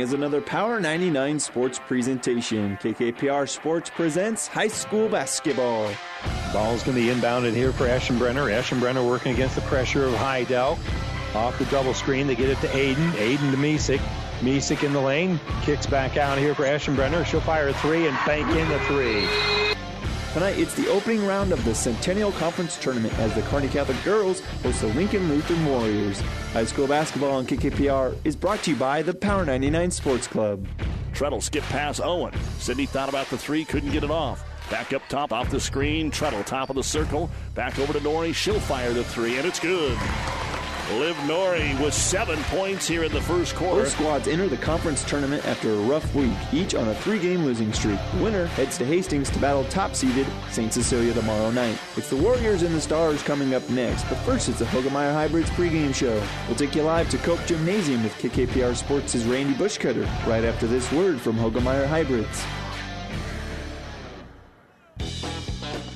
is another Power 99 Sports presentation. KKPR Sports presents high school basketball. Ball's going to be inbounded here for Eschenbrenner. Eschenbrenner working against the pressure of Heidel. Off the double screen, they get it to Aiden. Aiden to Misik. Misik in the lane. Kicks back out here for Eschenbrenner. She'll fire a three and bank in the three. Tonight, it's the opening round of the Centennial Conference Tournament as the Kearney Catholic girls host the Lincoln Lutheran Warriors. High school basketball on KKPR is brought to you by the Power 99 Sports Club. Trettle skip pass Owen. Sydney thought about the three, couldn't get it off. Back up top, off the screen. Trettle, top of the circle. Back over to Norrie. She'll fire the three, and it's good. Liv Norrie with 7 points here in the first quarter. Both squads enter the conference tournament after a rough week, each on a three-game losing streak. The winner heads to Hastings to battle top-seeded St. Cecilia tomorrow night. It's the Warriors and the Stars coming up next, but first it's the Hoegemeyer Hybrids pregame show. We'll take you live to Cope Gymnasium with KKPR Sports' Randy Bushcutter right after this word from Hoegemeyer Hybrids.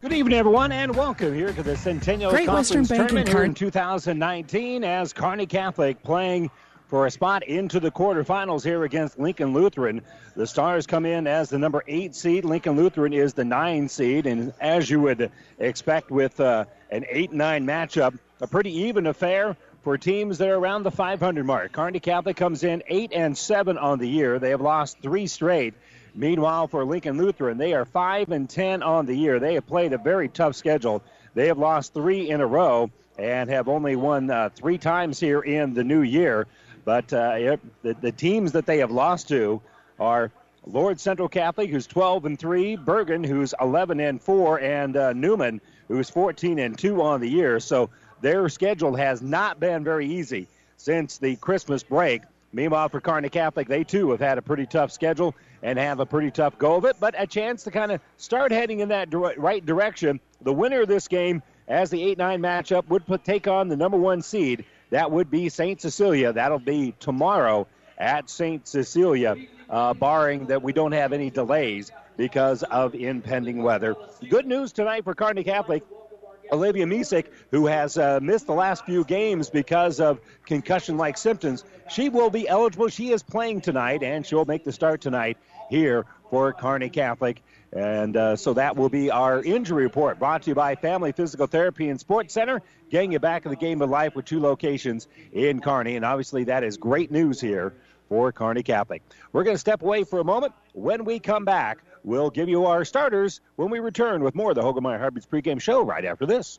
Good evening, everyone, and welcome here to the Centennial Conference Tournament here in 2019 as Kearney Catholic playing for a spot into the quarterfinals here against Lincoln Lutheran. The Stars come in as the number 8 seed. Lincoln Lutheran is the 9 seed, and as you would expect with an 8-9 matchup, a pretty even affair for teams that are around the 500 mark. Kearney Catholic comes in 8-7 on the year. They have lost 3 straight. Meanwhile, for Lincoln Lutheran, they are 5-10 on the year. They have played a very tough schedule. They have lost 3 in a row and have only won 3 times here in the new year. But the teams that they have lost to are Lord Central Catholic, who's 12-3, Bergan, who's 11-4, and Newman, who's 14-2 on the year. So their schedule has not been very easy since the Christmas break. Meanwhile, for Kearney Catholic, they too have had a pretty tough schedule and have a pretty tough go of it, but a chance to kind of start heading in that right direction. The winner of this game, as the 8-9 matchup, would take on the number 1 seed. That would be St. Cecilia. That'll be tomorrow at St. Cecilia, barring that we don't have any delays because of impending weather. Good news tonight for Kearney Catholic. Olivia Misik, who has missed the last few games because of concussion-like symptoms, she will be eligible. She is playing tonight, and she'll make the start tonight here for Kearney Catholic. And so that will be our injury report, brought to you by Family Physical Therapy and Sports Center, getting you back in the game of life with 2 locations in Kearney. And obviously that is great news here for Kearney Catholic. We're going to step away for a moment. When we come back, we'll give you our starters when we return with more of the Hoegemeyer Hybrids pregame show right after this.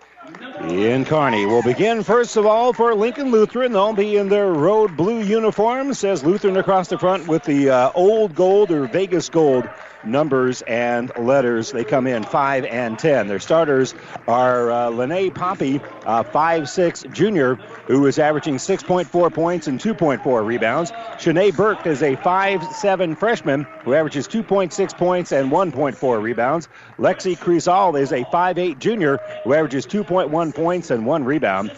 in Kearney. We'll begin, first of all, for Lincoln Lutheran. They'll be in their road blue uniforms, says Lutheran across the front with the old gold or Vegas gold numbers and letters. They come in 5 and 10. Their starters are Lene Pompey, 5'6", junior, who is averaging 6.4 points and 2.4 rebounds. Shanae Burke is a 5'7", freshman who averages 2.6 points and 1.4 rebounds. Lexi Krizal is a 5'8", junior, who averages 2.1 points and 1 rebound.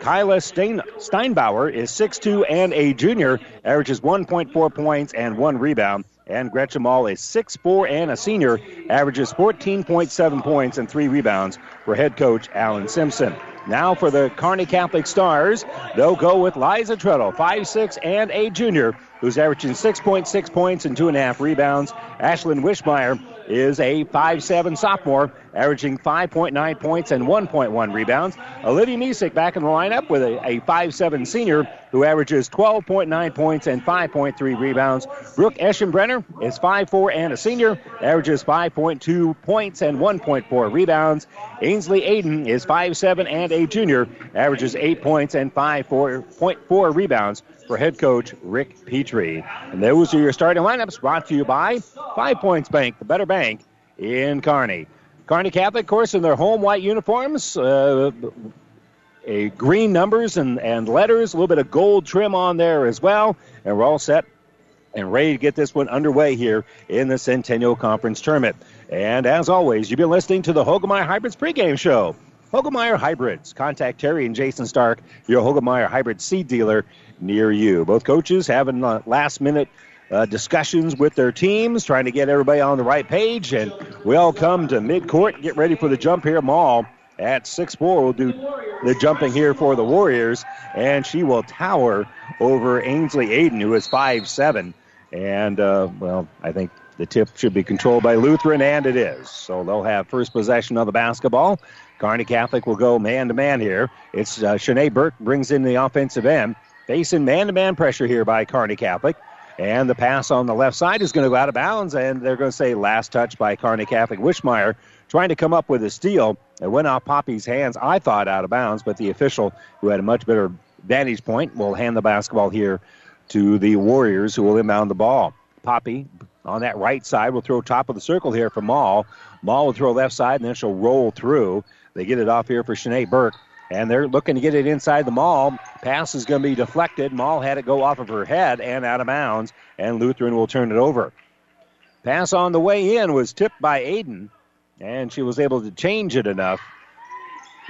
Kyla Steinbauer is 6'2", and a junior, averages 1.4 points and 1 rebound. And Gretchen Maul is 6'4", and a senior, averages 14.7 points and 3 rebounds for head coach Alan Simpson. Now for the Kearney Catholic Stars, they'll go with Liza Trettle, 5'6", and a junior, who's averaging 6.6 points and 2.5 rebounds. Ashlyn Wischmeier is a 5'7", sophomore, averaging 5.9 points and 1.1 rebounds. Olivia Misik back in the lineup with a 5'7", senior, who averages 12.9 points and 5.3 rebounds. Brooke Eschenbrenner is 5'4", and a senior, averages 5.2 points and 1.4 rebounds. Ainsley Aiden is 5'7", and a junior, averages 8 points and 5.4 rebounds for head coach Rick Petrie. And those are your starting lineups, brought to you by 5 Points Bank, the better bank in Kearney. Kearney Catholic, of course, in their home white uniforms, a green numbers and letters, a little bit of gold trim on there as well. And we're all set and ready to get this one underway here in the Centennial Conference Tournament. And as always, you've been listening to the Hoegemeyer Hybrids pregame show. Hoegemeyer Hybrids. Contact Terry and Jason Stark, your Hoegemeyer Hybrid seed dealer near you. Both coaches having last-minute discussions with their teams, trying to get everybody on the right page, and we all come to midcourt, get ready for the jump here. Maul at 6'4" will do the jumping here for the Warriors, and she will tower over Ainsley Aiden, who is 5'7", and I think the tip should be controlled by Lutheran, and it is. So they'll have first possession of the basketball. Kearney Catholic will go man-to-man here. It's Shanae Burke brings in the offensive end. Facing man-to-man pressure here by Kearney Catholic. And the pass on the left side is going to go out of bounds, and they're going to say last touch by Kearney Catholic. Wischmeier trying to come up with a steal. It went off Poppy's hands, I thought, out of bounds, but the official, who had a much better vantage point, will hand the basketball here to the Warriors, who will inbound the ball. Poppy on that right side will throw top of the circle here for Maul. Maul will throw left side, and then she'll roll through. They get it off here for Shanae Burke. And they're looking to get it inside the Maul. Pass is going to be deflected. Maul had it go off of her head and out of bounds, and Lutheran will turn it over. Pass on the way in was tipped by Aiden, and she was able to change it enough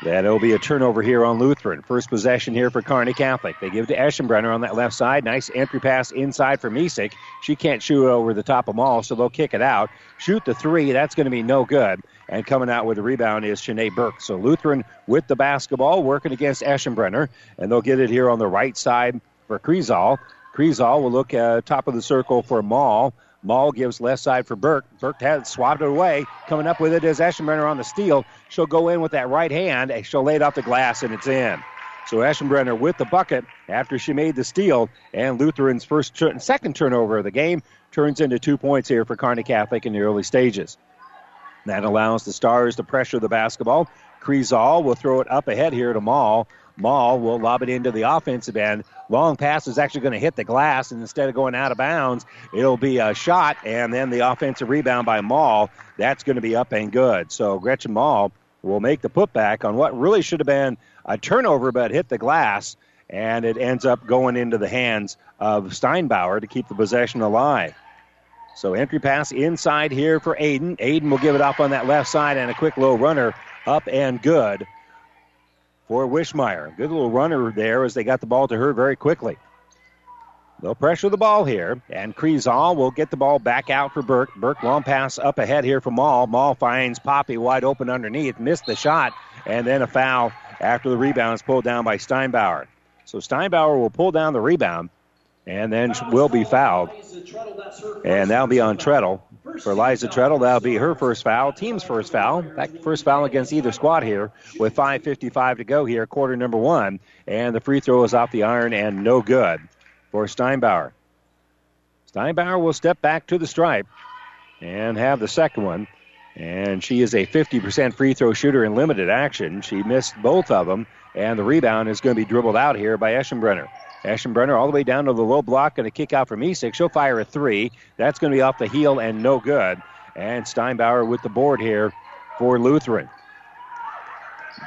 that it'll be a turnover here on Lutheran. First possession here for Kearney Catholic. They give to Eschenbrenner on that left side. Nice entry pass inside for Misik. She can't shoot over the top of Maul, so they'll kick it out. Shoot the three. That's going to be no good. And coming out with the rebound is Shanae Burke. So Lutheran with the basketball, working against Eschenbrenner. And they'll get it here on the right side for Krizal. Krizal will look at top of the circle for Maul. Maul gives left side for Burke. Burke has swabbed it away. Coming up with it is Eschenbrenner on the steal. She'll go in with that right hand, and she'll lay it off the glass, and it's in. So Eschenbrenner with the bucket after she made the steal. And Lutheran's second turnover of the game turns into 2 points here for Kearney Catholic in the early stages. That allows the Stars to pressure the basketball. Krizal will throw it up ahead here to Maul. Maul will lob it into the offensive end. Long pass is actually going to hit the glass, and instead of going out of bounds, it'll be a shot, and then the offensive rebound by Maul. That's going to be up and good. So Gretchen Maul will make the putback on what really should have been a turnover, but hit the glass, and it ends up going into the hands of Steinbauer to keep the possession alive. So entry pass inside here for Aiden. Aiden will give it up on that left side, and a quick low runner up and good for Wischmeier. Good little runner there as they got the ball to her very quickly. They'll pressure the ball here, and Krizal will get the ball back out for Burke. Burke, long pass up ahead here for Maul. Maul finds Poppy wide open underneath, missed the shot, and then a foul after the rebound is pulled down by Steinbauer. So Steinbauer will pull down the rebound, and then will be fouled. And that'll be on Trettle. For Liza Trettle, that'll be her first foul, team's first foul. In fact, first foul against either squad here with 5:55 to go here, quarter number one. And the free throw is off the iron and no good for Steinbauer. Steinbauer will step back to the stripe and have the second one. And she is a 50% free throw shooter in limited action. She missed both of them, and the rebound is going to be dribbled out here by Eschenbrenner. Eschenbrenner all the way down to the low block, going to kick out from Misik. She'll fire a three. That's going to be off the heel and no good. And Steinbauer with the board here for Lutheran.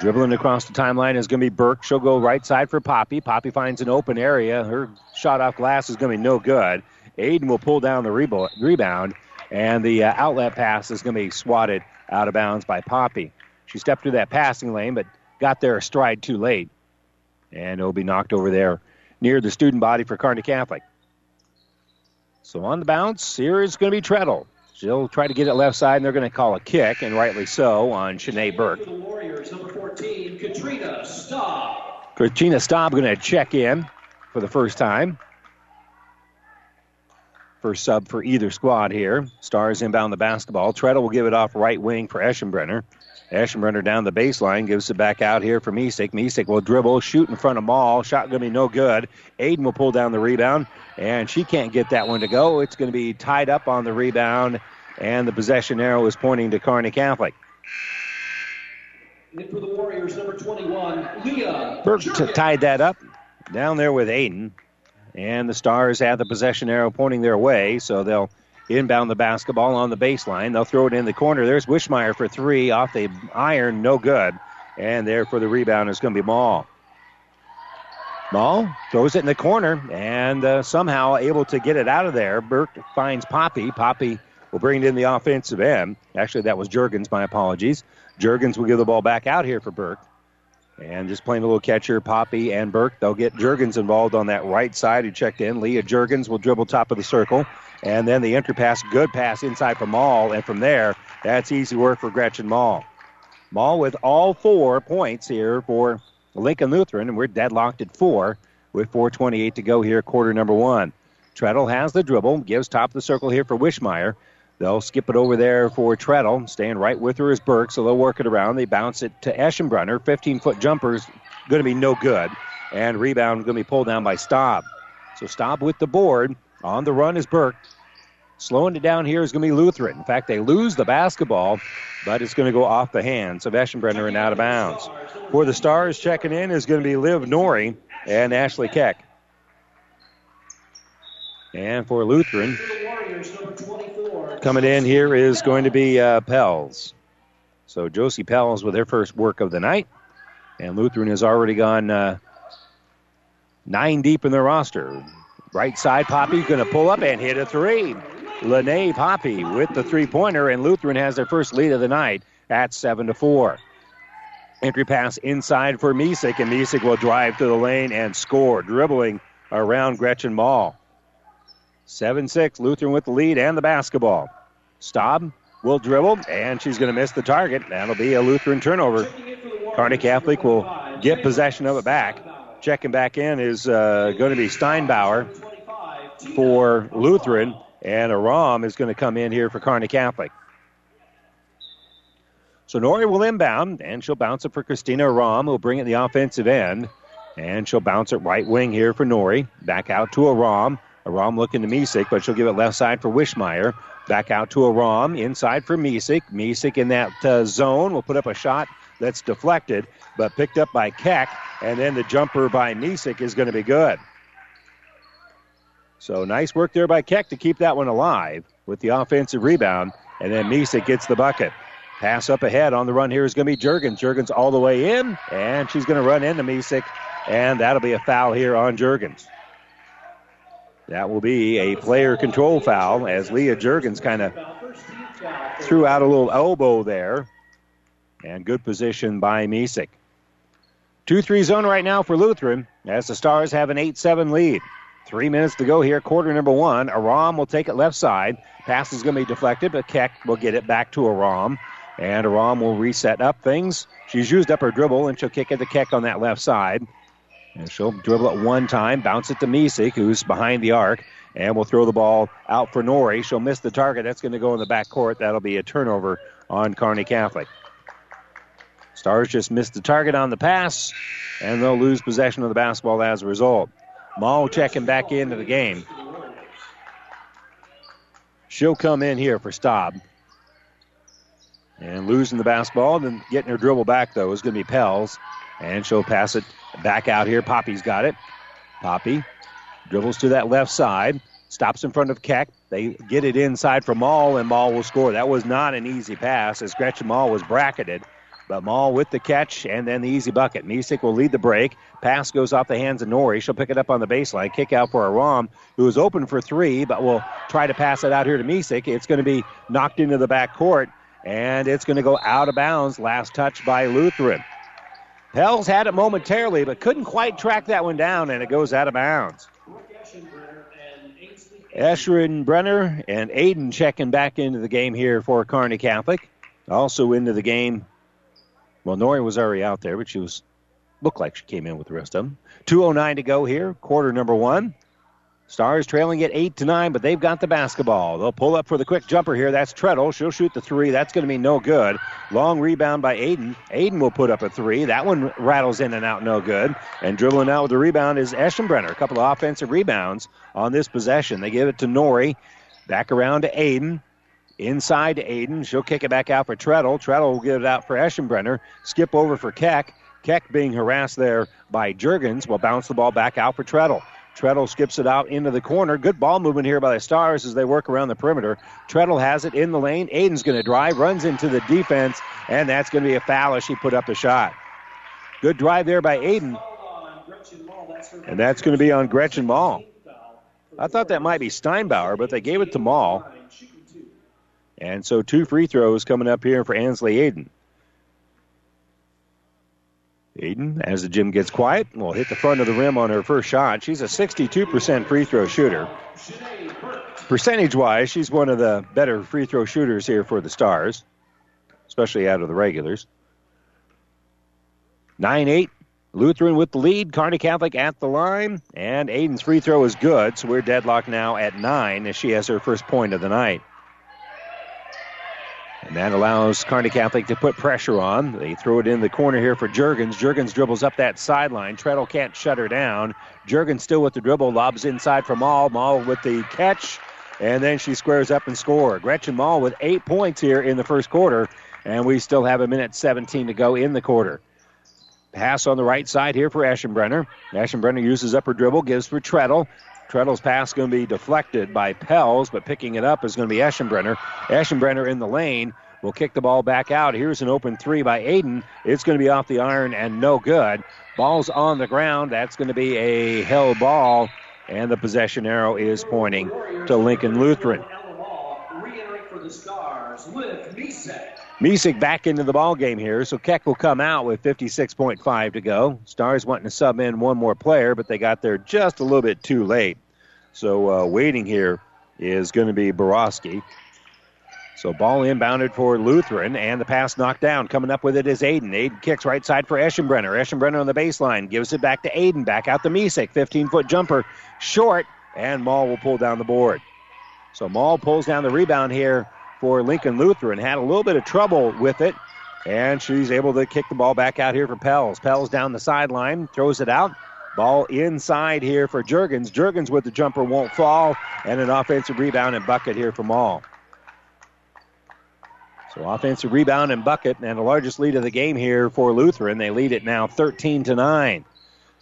Dribbling across the timeline is going to be Burke. She'll go right side for Poppy. Poppy finds an open area. Her shot off glass is going to be no good. Aiden will pull down the rebound, and the outlet pass is going to be swatted out of bounds by Poppy. She stepped through that passing lane, but got there a stride too late. And it'll be knocked over there near the student body for Kearney Catholic. So on the bounce, here is going to be Trettle. She'll try to get it left side, and they're going to call a kick, and rightly so, on Shanae Burke. The Warriors, number 14, Katrina Staub. Katrina Staub going to check in for the first time. First sub for either squad here. Stars inbound the basketball. Trettle will give it off right wing for Eschenbrenner. Eschenbrenner down the baseline, gives it back out here for Misik. Misik will dribble, shoot in front of Maul. Shot going to be no good. Aiden will pull down the rebound, and she can't get that one to go. It's going to be tied up on the rebound, and the possession arrow is pointing to Kearney Catholic. And for the Warriors, number 21, Leah Burke tied that up down there with Aiden, and the Stars have the possession arrow pointing their way, so they'll inbound the basketball on the baseline. They'll throw it in the corner. There's Wischmeier for three. Off the iron, no good. And there for the rebound is going to be Maul. Maul throws it in the corner and somehow able to get it out of there. Burke finds Poppy. Poppy will bring it in the offensive end. Actually, that was Juergens. My apologies. Juergens will give the ball back out here for Burke. And just playing a little catcher, Poppy and Burke. They'll get Juergens involved on that right side who checked in. Leah Juergens will dribble top of the circle. And then the entry pass, good pass inside for Maul. And from there, that's easy work for Gretchen Maul. Maul with all 4 points here for Lincoln Lutheran. And we're deadlocked at four with 4:28 to go here, quarter number one. Trettle has the dribble, gives top of the circle here for Wischmeier. They'll skip it over there for Trettle. Staying right with her is Burke, so they'll work it around. They bounce it to Eschenbrenner. 15-foot jumper's going to be no good. And rebound going to be pulled down by Staub. So Staub with the board. On the run is Burke. Slowing it down here is going to be Lutheran. In fact, they lose the basketball, but it's going to go off the hands of Eschenbrenner and out of bounds. For the Stars, checking in is going to be Liv Norrie and Ashley Keck. And for Lutheran, coming in here is going to be Pels. So Josie Pels with their first work of the night. And Lutheran has already gone nine deep in their roster. Right side, Poppy's going to pull up and hit a three. Lene Pompey with the three-pointer, and Lutheran has their first lead of the night at 7-4. Entry pass inside for Misik, and Misik will drive to the lane and score, dribbling around Gretchen Maul. 7-6, Lutheran with the lead and the basketball. Staub will dribble, and she's going to miss the target. That'll be a Lutheran turnover. Kearney Catholic will get possession of it back. Checking back in is going to be Steinbauer for Lutheran, and Aram is going to come in here for Kearney Catholic. So Norrie will inbound, and she'll bounce it for Christina Aram, who'll bring it in the offensive end, and she'll bounce it right wing here for Norrie. Back out to Aram. Aram looking to Misik, but she'll give it left side for Wischmeier. Back out to Aram, inside for Misik. Misik in that zone will put up a shot that's deflected, but picked up by Keck, and then the jumper by Misik is going to be good. So nice work there by Keck to keep that one alive with the offensive rebound, and then Misik gets the bucket. Pass up ahead on the run here is going to be Juergens. Juergens all the way in, and she's going to run into Misik, and that'll be a foul here on Juergens. That will be a player control foul as Leah Juergens kind of threw out a little elbow there. And good position by Misik. 2-3 zone right now for Lutheran as the Stars have an 8-7 lead. 3 minutes to go here, quarter number one. Aram will take it left side. Pass is going to be deflected, but Keck will get it back to Aram. And Aram will reset up things. She's used up her dribble, and she'll kick it to Keck on that left side. And she'll dribble it one time, bounce it to Misik, who's behind the arc, and will throw the ball out for Norrie. She'll miss the target. That's going to go in the backcourt. That'll be a turnover on Kearney Catholic. Stars just missed the target on the pass, and they'll lose possession of the basketball as a result. Maul checking back into the game. She'll come in here for Staub. And losing the basketball, then getting her dribble back, though, is going to be Pels. And she'll pass it back out here. Poppy's got it. Poppy dribbles to that left side, stops in front of Keck. They get it inside for Maul, and Maul will score. That was not an easy pass as Gretchen Maul was bracketed. But Maul with the catch and then the easy bucket. Misik will lead the break. Pass goes off the hands of Norrie. She'll pick it up on the baseline. Kick out for Aram, who is open for three, but will try to pass it out here to Misik. It's going to be knocked into the backcourt, and it's going to go out of bounds. Last touch by Lutheran. Pels had it momentarily, but couldn't quite track that one down, and it goes out of bounds. Eschenbrenner and Aiden checking back into the game here for Kearney Catholic. Also into the game. Well, Norrie was already out there, but she looked like she came in with the rest of them. 2:09 to go here, quarter number one. Stars trailing at 8-9, but they've got the basketball. They'll pull up for the quick jumper here. That's Trettle. She'll shoot the three. That's going to be no good. Long rebound by Aiden. Aiden will put up a three. That one rattles in and out, no good. And dribbling out with the rebound is Eschenbrenner. A couple of offensive rebounds on this possession. They give it to Norrie. Back around to Aiden. Inside to Aiden. She'll kick it back out for Trettle. Trettle will give it out for Eschenbrenner. Skip over for Keck. Keck being harassed there by Juergens will bounce the ball back out for Trettle. Trettle skips it out into the corner. Good ball movement here by the Stars as they work around the perimeter. Trettle has it in the lane. Aiden's going to drive, runs into the defense, and that's going to be a foul as she put up the shot. Good drive there by Aiden. And that's going to be on Gretchen Maul. I thought that might be Steinbauer, but they gave it to Maul. And so two free throws coming up here for Ainsley Aiden. Aiden, as the gym gets quiet, will hit the front of the rim on her first shot. She's a 62% free throw shooter. Percentage-wise, she's one of the better free throw shooters here for the Stars, especially out of the regulars. 9-8, Lutheran with the lead, Kearney Catholic at the line, and Aiden's free throw is good, so we're deadlocked now at 9 as she has her first point of the night. And that allows Kearney Catholic to put pressure on. They throw it in the corner here for Juergens. Juergens dribbles up that sideline. Trettle can't shut her down. Juergens still with the dribble. Lobs inside for Maul. Maul with the catch. And then she squares up and scores. Gretchen Maul with 8 points here in the first quarter. And we still have a minute 17 to go in the quarter. Pass on the right side here for Eschenbrenner. Eschenbrenner uses up her dribble. Gives for Trettle. Treadle's pass going to be deflected by Pels, but picking it up is going to be Eschenbrenner. Eschenbrenner in the lane will kick the ball back out. Here's an open three by Aiden. It's going to be off the iron and no good. Ball's on the ground. That's going to be a held ball, and the possession arrow is pointing to Lincoln Lutheran. Misik back into the ball game here, so Keck will come out with 56.5 to go. Stars wanting to sub in one more player, but they got there just a little bit too late. So waiting here is going to be Borowski. So ball inbounded for Lutheran, and the pass knocked down. Coming up with it is Aiden. Aiden kicks right side for Eschenbrenner. Eschenbrenner on the baseline, gives it back to Aiden. Back out to Misik, 15-foot jumper, short, and Maul will pull down the board. So Maul pulls down the rebound here for Lincoln Lutheran. Had a little bit of trouble with it, and she's able to kick the ball back out here for Pels. Pels down the sideline, throws it out. Ball inside here for Juergens. Juergens with the jumper won't fall, and an offensive rebound and bucket here for Maul. So offensive rebound and bucket, and the largest lead of the game here for Lutheran. They lead it now 13-9.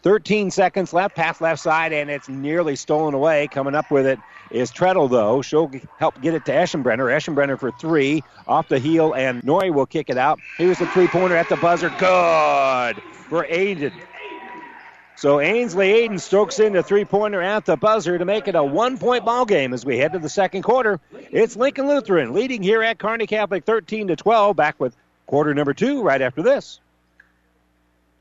13 seconds left, pass left side, and it's nearly stolen away. Coming up with it is Trettle, though. She'll help get it to Eschenbrenner. Eschenbrenner for three, off the heel, and Norrie will kick it out. Here's the three-pointer at the buzzer. Good for Aiden. So Ainsley Aiden strokes in the three-pointer at the buzzer to make it a one-point ball game as we head to the second quarter. It's Lincoln Lutheran leading here at Kearney Catholic 13-12. Back with quarter number two right after this.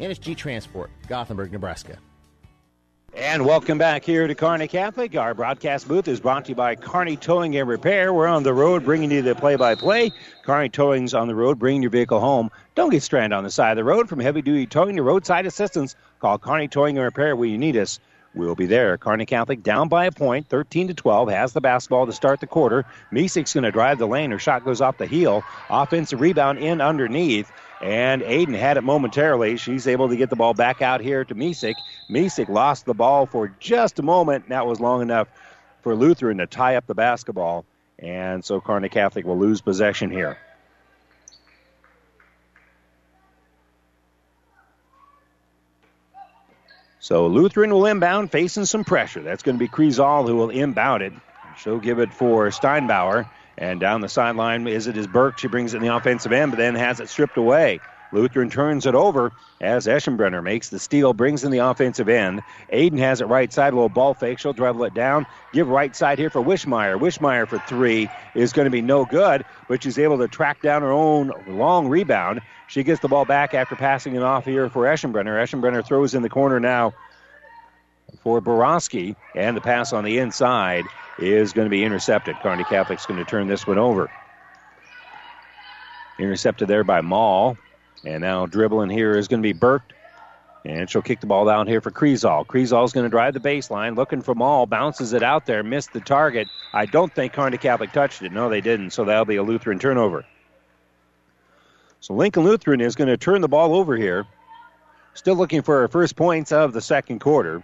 NSG Transport, Gothenburg, Nebraska. And welcome back here to Kearney Catholic. Our broadcast booth is brought to you by Kearney Towing and Repair. We're on the road bringing you the play-by-play. Kearney Towing's on the road bringing your vehicle home. Don't get stranded on the side of the road. From heavy-duty towing to roadside assistance, call Kearney Towing and Repair when you need us. We'll be there. Kearney Catholic down by a point, 13-12, has the basketball to start the quarter. Misik's going to drive the lane. Her shot goes off the heel. Offensive rebound in underneath. And Aiden had it momentarily. She's able to get the ball back out here to Misik. Misik lost the ball for just a moment, and that was long enough for Lutheran to tie up the basketball. And so Kearney Catholic will lose possession here. So Lutheran will inbound, facing some pressure. That's going to be Krizal who will inbound it. She'll give it for Steinbauer. And down the sideline, is Burke. She brings it in the offensive end, but then has it stripped away. Lutheran turns it over as Eschenbrenner makes the steal, brings in the offensive end. Aiden has it right side, a little ball fake. She'll dribble it down, give right side here for Wischmeier. Wischmeier for three is going to be no good, but she's able to track down her own long rebound. She gets the ball back after passing it off here for Eschenbrenner. Eschenbrenner throws in the corner now for Borowski, and the pass on the inside is going to be intercepted. Kearney Catholic's going to turn this one over. Intercepted there by Maul, and now dribbling here is going to be Burke, and she'll kick the ball down here for Krizal. Krizal's going to drive the baseline, looking for Maul, bounces it out there, missed the target. I don't think Kearney Catholic touched it. No, they didn't, so that'll be a Lutheran turnover. So Lincoln Lutheran is going to turn the ball over here, still looking for her first points of the second quarter.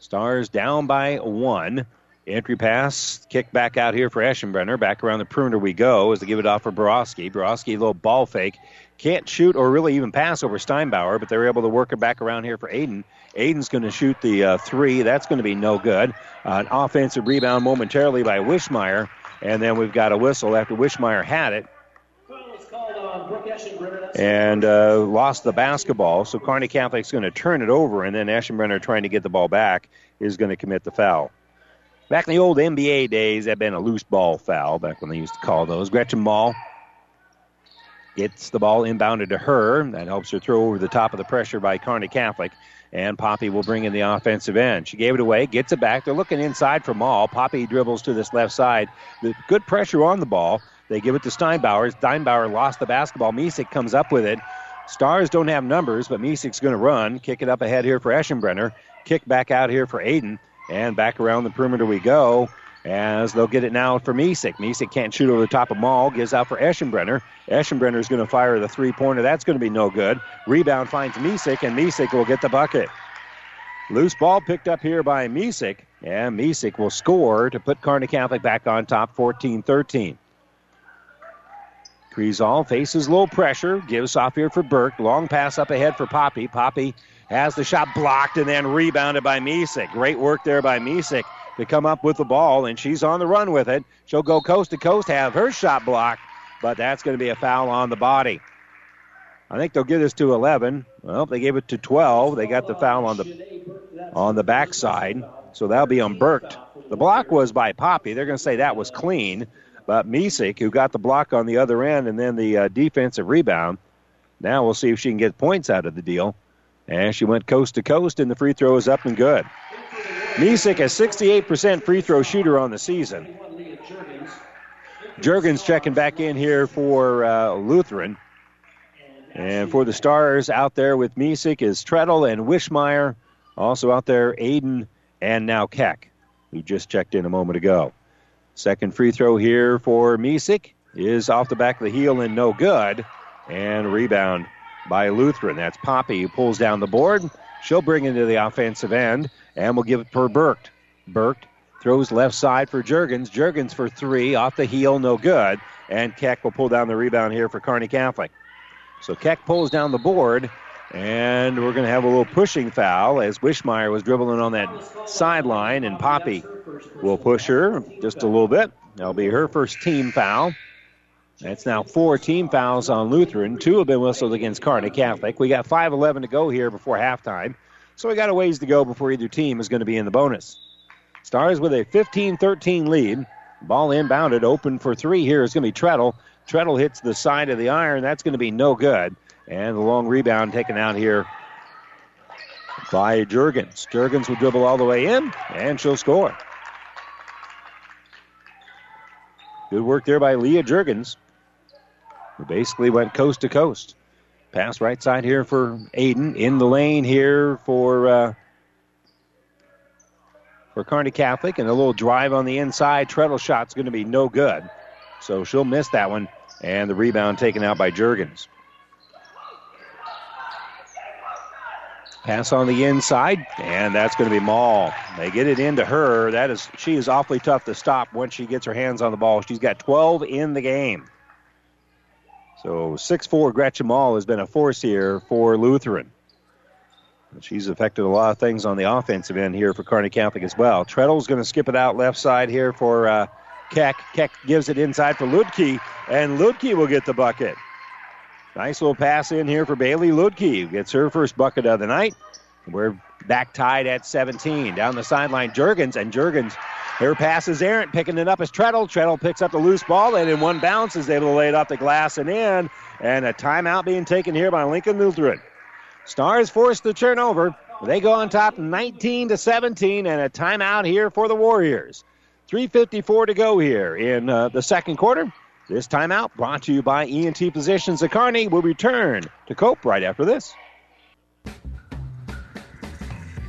Stars down by one. Entry pass, kick back out here for Eschenbrenner. Back around the perimeter we go as they give it off for Borowski. Borowski, a little ball fake. Can't shoot or really even pass over Steinbauer, but they're able to work it back around here for Aiden. Aiden's going to shoot the three. That's going to be no good. An offensive rebound momentarily by Wischmeier, and then we've got a whistle after Wischmeier had it. And lost the basketball, so Kearney Catholic's going to turn it over, and then Eschenbrenner, trying to get the ball back, is going to commit the foul. Back in the old NBA days, that had been a loose ball foul, back when they used to call those. Gretchen Maul gets the ball inbounded to her. That helps her throw over the top of the pressure by Kearney Catholic, and Poppy will bring in the offensive end. She gave it away, gets it back. They're looking inside for Maul. Poppy dribbles to this left side. Good pressure on the ball. They give it to Steinbauer. Steinbauer lost the basketball. Misik comes up with it. Stars don't have numbers, but Misik's going to run. Kick it up ahead here for Eschenbrenner. Kick back out here for Aiden. And back around the perimeter we go as they'll get it now for Misik. Misik can't shoot over the top of Maul. Gives out for Eschenbrenner. Eschenbrenner's going to fire the three-pointer. That's going to be no good. Rebound finds Misik, and Misik will get the bucket. Loose ball picked up here by Misik. And Misik will score to put Kearney Catholic back on top, 14-13. Krizal faces low pressure, gives off here for Burke. Long pass up ahead for Poppy. Poppy has the shot blocked and then rebounded by Misik. Great work there by Misik to come up with the ball, and she's on the run with it. She'll go coast to coast, have her shot blocked, but that's going to be a foul on the body. I think they'll give this to 11. Well, they gave it to 12. They got the foul on the backside, so that'll be on Burke. The block was by Poppy. They're going to say that was clean, but Misik, who got the block on the other end and then the defensive rebound, now we'll see if she can get points out of the deal. And she went coast to coast, and the free throw is up and good. Misik, a 68% free throw shooter on the season. Juergens checking back in here for Lutheran. And for the Stars out there with Misik is Trettle and Wischmeier. Also out there, Aiden and now Keck, who just checked in a moment ago. Second free throw here for Misik is off the back of the heel and no good. And rebound by Lutheran. That's Poppy who pulls down the board. She'll bring into the offensive end, and we'll give it for Burke. Burke throws left side for Juergens. Juergens for three, off the heel, no good. And Keck will pull down the rebound here for Kearney Catholic. So Keck pulls down the board, and we're going to have a little pushing foul as Wischmeier was dribbling on that sideline, and Poppy will push her just a little bit. That'll be her first team foul. That's now four team fouls on Lutheran. Two have been whistled against Kearney Catholic. We got 5:11 to go here before halftime. So we got a ways to go before either team is going to be in the bonus. Stars with a 15-13 lead. Ball inbounded, open for three here is going to be Trettle. Trettle hits the side of the iron. That's going to be no good. And the long rebound taken out here by Juergens. Juergens will dribble all the way in, and she'll score. Good work there by Leah Juergens, who basically went coast to coast. Pass right side here for Aiden. In the lane here for Kearney Catholic. And a little drive on the inside. Trettle shot's going to be no good. So she'll miss that one. And the rebound taken out by Juergens. Pass on the inside. And that's going to be Maul. They get it into her. She is awfully tough to stop once she gets her hands on the ball. She's got 12 in the game. So 6'4", Gretchen Maul has been a force here for Lutheran. She's affected a lot of things on the offensive end here for Kearney Catholic as well. Treadle's going to skip it out left side here for Keck. Keck gives it inside for Ludke, and Ludke will get the bucket. Nice little pass in here for Bailey Ludke, who gets her first bucket of the night. We're back tied at 17. Down the sideline, Juergens, and Juergens, her pass is errant, picking it up is Trettle. Trettle picks up the loose ball, and in one bounce is able to lay it off the glass and in. And a timeout being taken here by Lincoln Lutheran. Stars force the turnover. They go on top 19-17, and a timeout here for the Warriors. 3:54 to go here in the second quarter. This timeout brought to you by ENT Physicians of Kearney. We'll return to Cope right after this.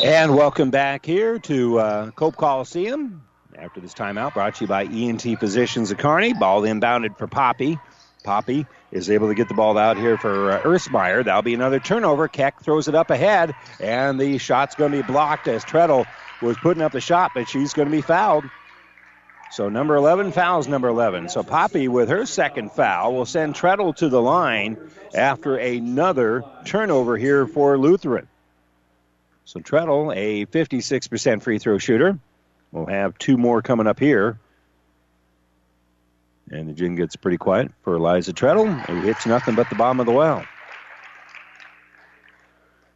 And welcome back here to Cope Coliseum. After this timeout, brought to you by ENT Physicians of Kearney. Ball inbounded for Poppy. Poppy is able to get the ball out here for Erstmeyer. That'll be another turnover. Keck throws it up ahead, and the shot's going to be blocked as Trettle was putting up the shot, but she's going to be fouled. So number 11 fouls number 11. So Poppy, with her second foul, will send Trettle to the line after another turnover here for Lutheran. So Trettle, a 56% free throw shooter. We'll have two more coming up here. And the gym gets pretty quiet for Liza Trettle, who hits nothing but the bottom of the well.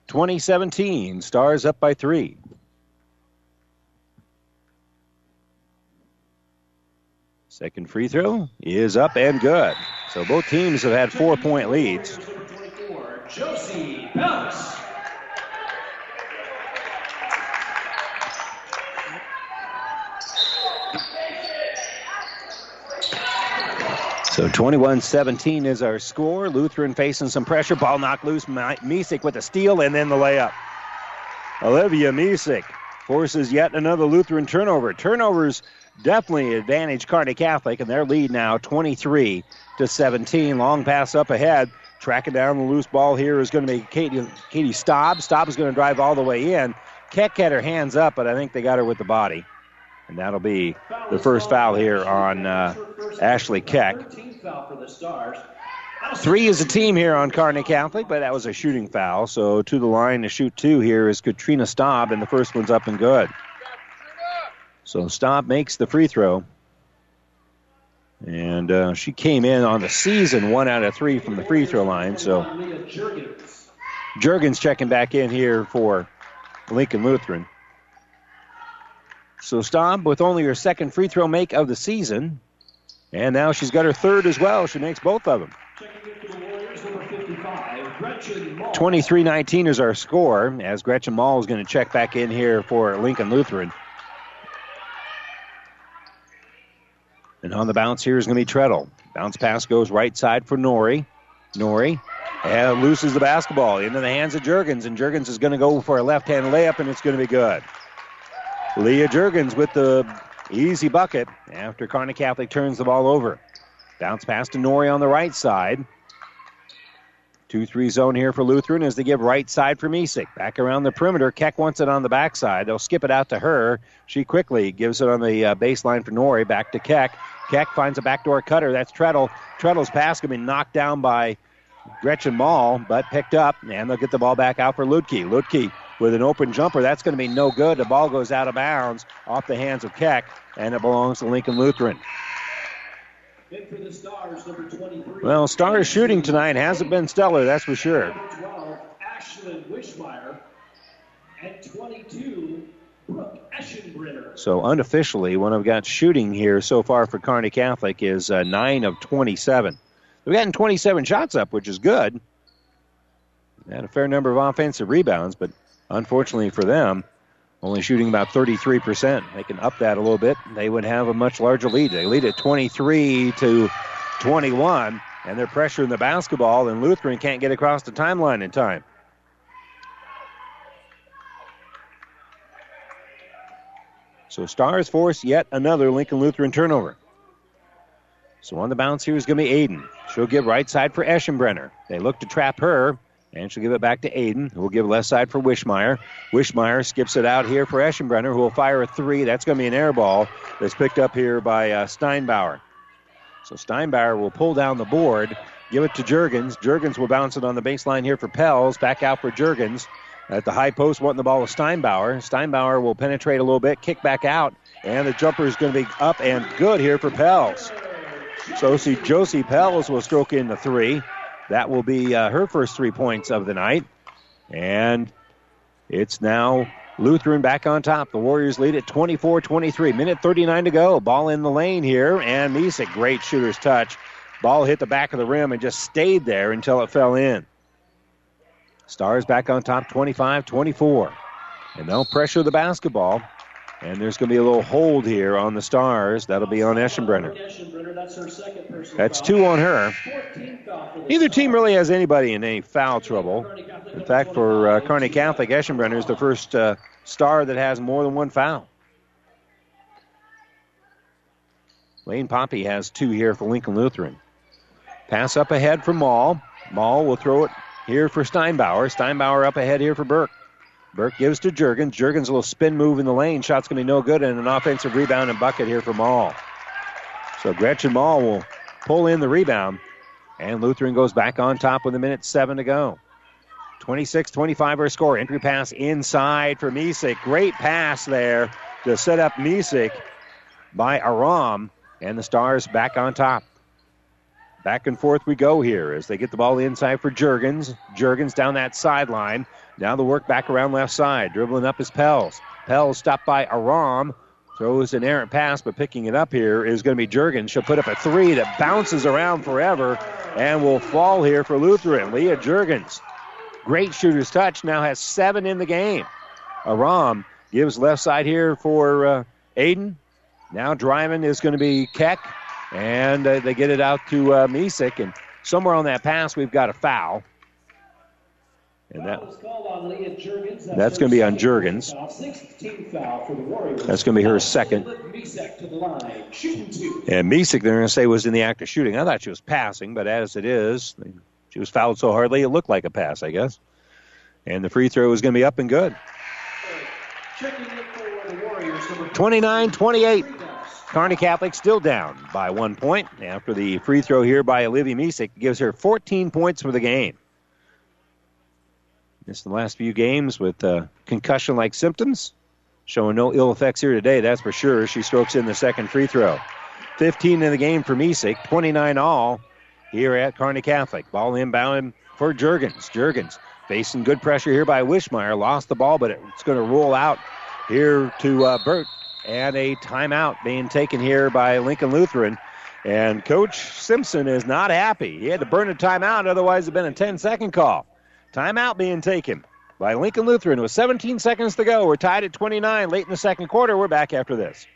20-17, Stars up by three. Second free throw is up and good. So both teams have had 4-point leads. Josie Pels. So 21-17 is our score. Lutheran facing some pressure. Ball knocked loose. Misik with a steal and then the layup. Olivia Misik forces yet another Lutheran turnover. Turnovers definitely advantage Kearney Catholic, and their lead now 23-17. Long pass up ahead. Tracking down the loose ball here is going to be Katie Staub. Staub is going to drive all the way in. Keck had her hands up, but I think they got her with the body. And that'll be the first foul here on Ashley Keck. 3 is a team here on Kearney Catholic, but that was a shooting foul. So to the line to shoot 2 here is Katrina Staub, and the first one's up and good. So Staub makes the free throw. And she came in on the season 1 out of 3 from the free throw line. So Juergens checking back in here for Lincoln Lutheran. So Staub with only her second free throw make of the season. And now she's got her third as well. She makes both of them. 23-19 is our score as Gretchen Maul is going to check back in here for Lincoln Lutheran. And on the bounce here is going to be Trettle. Bounce pass goes right side for Norrie. Norrie loses the basketball into the hands of Juergens, and Juergens is going to go for a left-hand layup, and it's going to be good. Leah Juergens with the easy bucket after Kearney Catholic turns the ball over. Bounce pass to Norrie on the right side. 2-3 zone here for Lutheran as they give right side for Misik. Back around the perimeter. Keck wants it on the backside. They'll skip it out to her. She quickly gives it on the baseline for Norrie. Back to Keck. Keck finds a backdoor cutter. That's Trettle. Trettle's pass can be knocked down by Gretchen Maul, but picked up, and they'll get the ball back out for Ludke. Ludke with an open jumper. That's going to be no good. The ball goes out of bounds off the hands of Keck, and it belongs to Lincoln Lutheran. For the Stars, number 23. Well, Stars shooting tonight hasn't been stellar, that's for sure. 12, Ashlyn Wischmeier, and 22, Brooke Eschenbrenner. So unofficially, what I've got shooting here so far for Kearney Catholic is 9 of 27. They've gotten 27 shots up, which is good. And a fair number of offensive rebounds, but unfortunately for them, only shooting about 33%. They can up that a little bit. They would have a much larger lead. They lead at 23-21, and they're pressuring the basketball, and Lutheran can't get across the timeline in time. So Stars force yet another Lincoln Lutheran turnover. So on the bounce here is going to be Aiden. She'll give right side for Eschenbrenner. They look to trap her. And she'll give it back to Aiden, who will give left side for Wischmeier. Wischmeier skips it out here for Eschenbrenner, who will fire a 3. That's going to be an air ball that's picked up here by Steinbauer. So Steinbauer will pull down the board, give it to Juergens. Juergens will bounce it on the baseline here for Pels. Back out for Juergens. At the high post, wanting the ball with Steinbauer. Steinbauer will penetrate a little bit, kick back out, and the jumper is going to be up and good here for Pels. So Josie Pels will stroke in the 3. That will be her first 3 points of the night. And it's now Lutheran back on top. The Warriors lead at 24-23. Minute 39 to go. Ball in the lane here. And Misik, great shooter's touch. Ball hit the back of the rim and just stayed there until it fell in. Stars back on top, 25-24. And they'll pressure the basketball. And there's going to be a little hold here on the Stars. That'll be on Eschenbrenner. That's 2 on her. Neither team really has anybody in any foul trouble. In fact, for Kearney Catholic, Eschenbrenner is the first Star that has more than one foul. Lane Pompey has 2 here for Lincoln Lutheran. Pass up ahead for Maul. Maul will throw it here for Steinbauer. Steinbauer up ahead here for Burke. Burke gives to Juergens. Juergens a little spin move in the lane. Shot's going to be no good, and an offensive rebound and bucket here for Maul. So Gretchen Maul will pull in the rebound, and Lutheran goes back on top with a minute 7 to go. 26-25 our score. Entry pass inside for Misik. Great pass there to set up Misik by Aram, and the Stars back on top. Back and forth we go here as they get the ball inside for Juergens. Juergens down that sideline. Now the work back around left side. Dribbling up is Pels. Pels stopped by Aram. Throws an errant pass, but picking it up here is going to be Juergens. She'll put up a 3 that bounces around forever and will fall here for Lutheran. Leah Juergens, great shooter's touch, now has 7 in the game. Aram gives left side here for Aiden. Now driving is going to be Keck, and they get it out to Misik. And somewhere on that pass, we've got a foul. And that's going to be on Juergens. That's going to be her second. And Misik, they're going to say, was in the act of shooting. I thought she was passing, but as it is, she was fouled so hardly it looked like a pass, I guess. And the free throw is going to be up and good. 29-28. Kearney Catholic still down by 1 point after the free throw here by Olivia Misik gives her 14 points for the game. Missed the last few games with concussion-like symptoms. Showing no ill effects here today, that's for sure. She strokes in the second free throw. 15 in the game for Misik, 29 all here at Kearney Catholic. Ball inbound for Juergens. Juergens facing good pressure here by Wischmeier. Lost the ball, but it's going to roll out here to Burke. And a timeout being taken here by Lincoln Lutheran. And Coach Simpson is not happy. He had to burn a timeout, otherwise it would have been a 10-second call. Timeout being taken by Lincoln Lutheran with 17 seconds to go. We're tied at 29 late in the second quarter. We're back after this.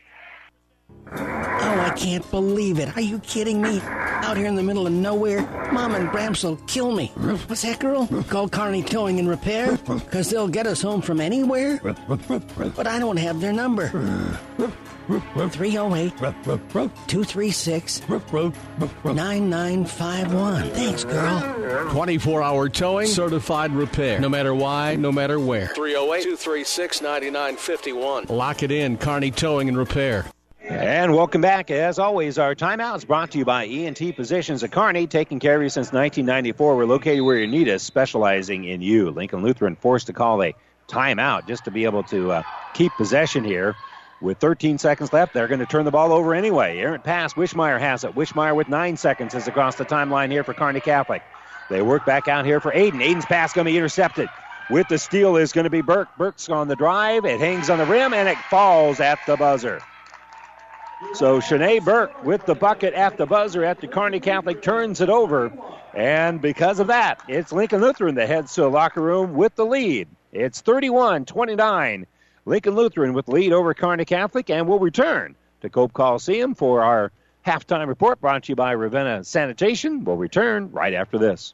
Oh, I can't believe it. Are you kidding me? Out here in the middle of nowhere, Mom and Bramps will kill me. What's that, girl? Call Kearney Towing and Repair? Because they'll get us home from anywhere? But I don't have their number. 308-236-9951. Thanks, girl. 24-hour towing, certified repair. No matter why, no matter where. 308-236-9951. Lock it in, Kearney Towing and Repair. And welcome back. As always, our timeout is brought to you by ENT Physicians at Kearney, taking care of you since 1994. We're located where you need us, specializing in you. Lincoln Lutheran forced to call a timeout just to be able to keep possession here. With 13 seconds left, they're going to turn the ball over anyway. Errant pass, Wischmeier has it. Wischmeier with 9 seconds is across the timeline here for Kearney Catholic. They work back out here for Aiden. Aiden's pass going to be intercepted. With the steal is going to be Burke. Burke's on the drive. It hangs on the rim, and it falls at the buzzer. So Shanae Burke with the bucket at the buzzer after Kearney Catholic turns it over. And because of that, it's Lincoln Lutheran that heads to the locker room with the lead. It's 31-29. Lincoln Lutheran with the lead over Kearney Catholic. And we'll return to Cope Coliseum for our halftime report brought to you by Ravenna Sanitation. We'll return right after this.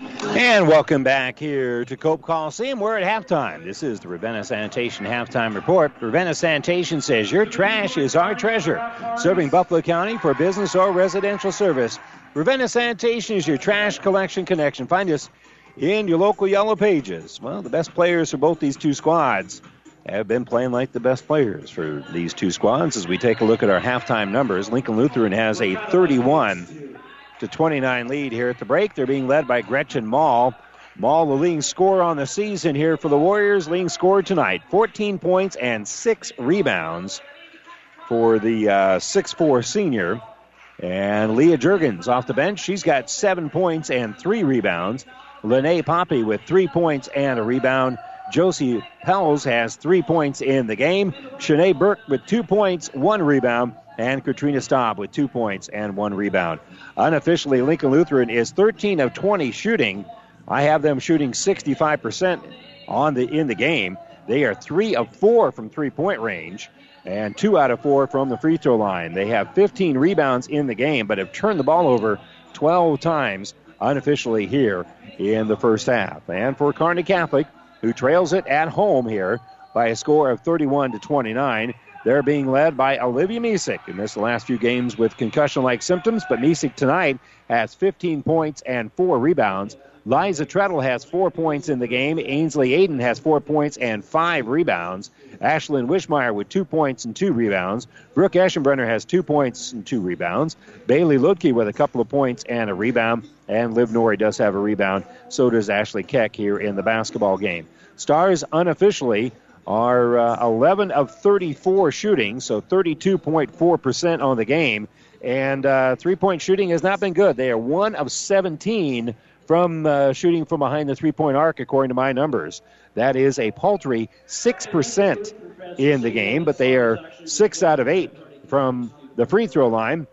And welcome back here to Cope Coliseum. We're at halftime. This is the Ravenna Sanitation Halftime Report. Ravenna Sanitation says your trash is our treasure. Serving Buffalo County for business or residential service. Ravenna Sanitation is your trash collection connection. Find us in your local Yellow Pages. Well, the best players for both these two squads have been playing like the best players for these two squads. As we take a look at our halftime numbers, Lincoln Lutheran has a 31-29 lead here at the break. They're being led by Gretchen Maul. Maul, the leading scorer on the season here for the Warriors. Leading scorer tonight, 14 points and 6 rebounds for the 6'4 senior. And Leah Juergens off the bench. She's got 7 points and 3 rebounds. Lene Pompey with 3 points and a rebound. Josie Pels has 3 points in the game. Shanae Burke with 2 points, 1 rebound. And Katrina Staub with 2 points and 1 rebound. Unofficially, Lincoln Lutheran is 13 of 20 shooting. I have them shooting 65% in the game. They are 3 of 4 from three-point range and 2 out of 4 from the free throw line. They have 15 rebounds in the game but have turned the ball over 12 times unofficially here in the first half. And for Kearney Catholic, who trails it at home here by a score of 31-29, they're being led by Olivia Misik, who missed the last few games with concussion-like symptoms, but Misik tonight has 15 points and 4 rebounds. Liza Trettle has 4 points in the game. Ainsley Aiden has 4 points and 5 rebounds. Ashlyn Wischmeier with 2 points and 2 rebounds. Brooke Eschenbrenner has 2 points and 2 rebounds. Bailey Ludke with a couple of points and a rebound. And Liv Norrie does have a rebound. So does Ashley Keck here in the basketball game. Stars unofficially are 11 of 34 shooting, so 32.4% on the game. And three-point shooting has not been good. They are 1 of 17 from shooting from behind the three-point arc, according to my numbers. That is a paltry 6% in the game, but they are 6 out of 8 from the free-throw line.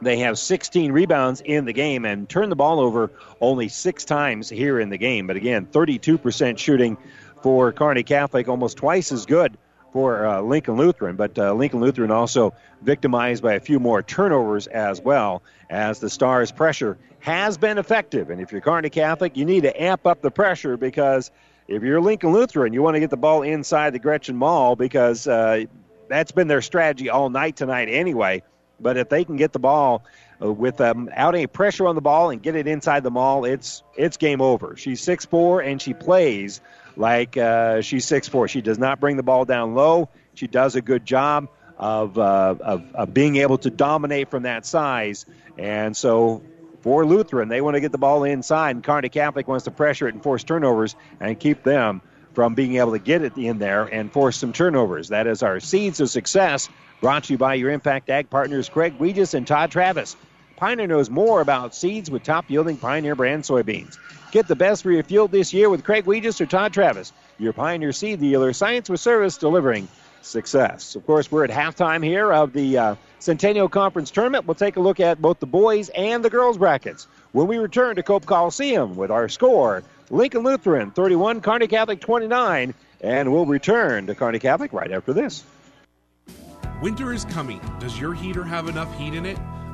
They have 16 rebounds in the game and turn the ball over only 6 times here in the game. But again, 32% shooting for Kearney Catholic, almost twice as good for Lincoln Lutheran, but Lincoln Lutheran also victimized by a few more turnovers as well, as the Stars' pressure has been effective. And if you're Kearney Catholic, you need to amp up the pressure, because if you're Lincoln Lutheran, you want to get the ball inside the Gretchen Maul, because that's been their strategy all night tonight anyway. But if they can get the ball without any pressure on the ball and get it inside the Maul, it's game over. She's 6'4", and she plays like she's 6'4". She does not bring the ball down low. She does a good job of being able to dominate from that size. And so for Lutheran, they want to get the ball inside, and Kearney Catholic wants to pressure it and force turnovers and keep them from being able to get it in there and force some turnovers. That is our Seeds of Success, brought to you by your Impact Ag partners, Craig Weegis and Todd Travis. Pioneer knows more about seeds with top-yielding Pioneer brand soybeans. Get the best for your field this year with Craig Weegis or Todd Travis, your Pioneer seed dealer, science with service, delivering success. Of course, we're at halftime here of the Centennial Conference Tournament. We'll take a look at both the boys and the girls brackets when we return to Cope Coliseum with our score: Lincoln Lutheran 31, Kearney Catholic 29, and we'll return to Kearney Catholic right after this. Winter is coming. Does your heater have enough heat in it?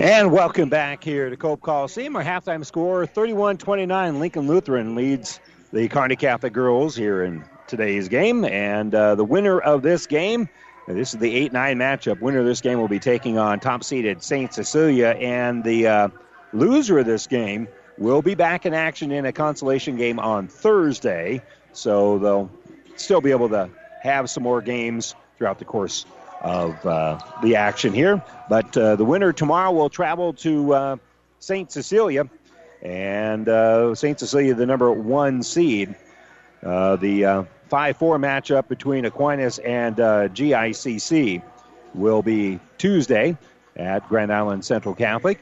And welcome back here to Cope Coliseum. Our halftime score, 31-29. Lincoln Lutheran leads the Kearney Catholic girls here in today's game. And the winner of this game, this is the 8-9 matchup, winner of this game will be taking on top-seeded St. Cecilia. And the loser of this game will be back in action in a consolation game on Thursday. So they'll still be able to have some more games throughout the course of the action here. But the winner tomorrow will travel to St. Cecilia, and St. Cecilia, the number one seed. The 5-4 matchup between Aquinas and GICC will be Tuesday at Grand Island Central Catholic.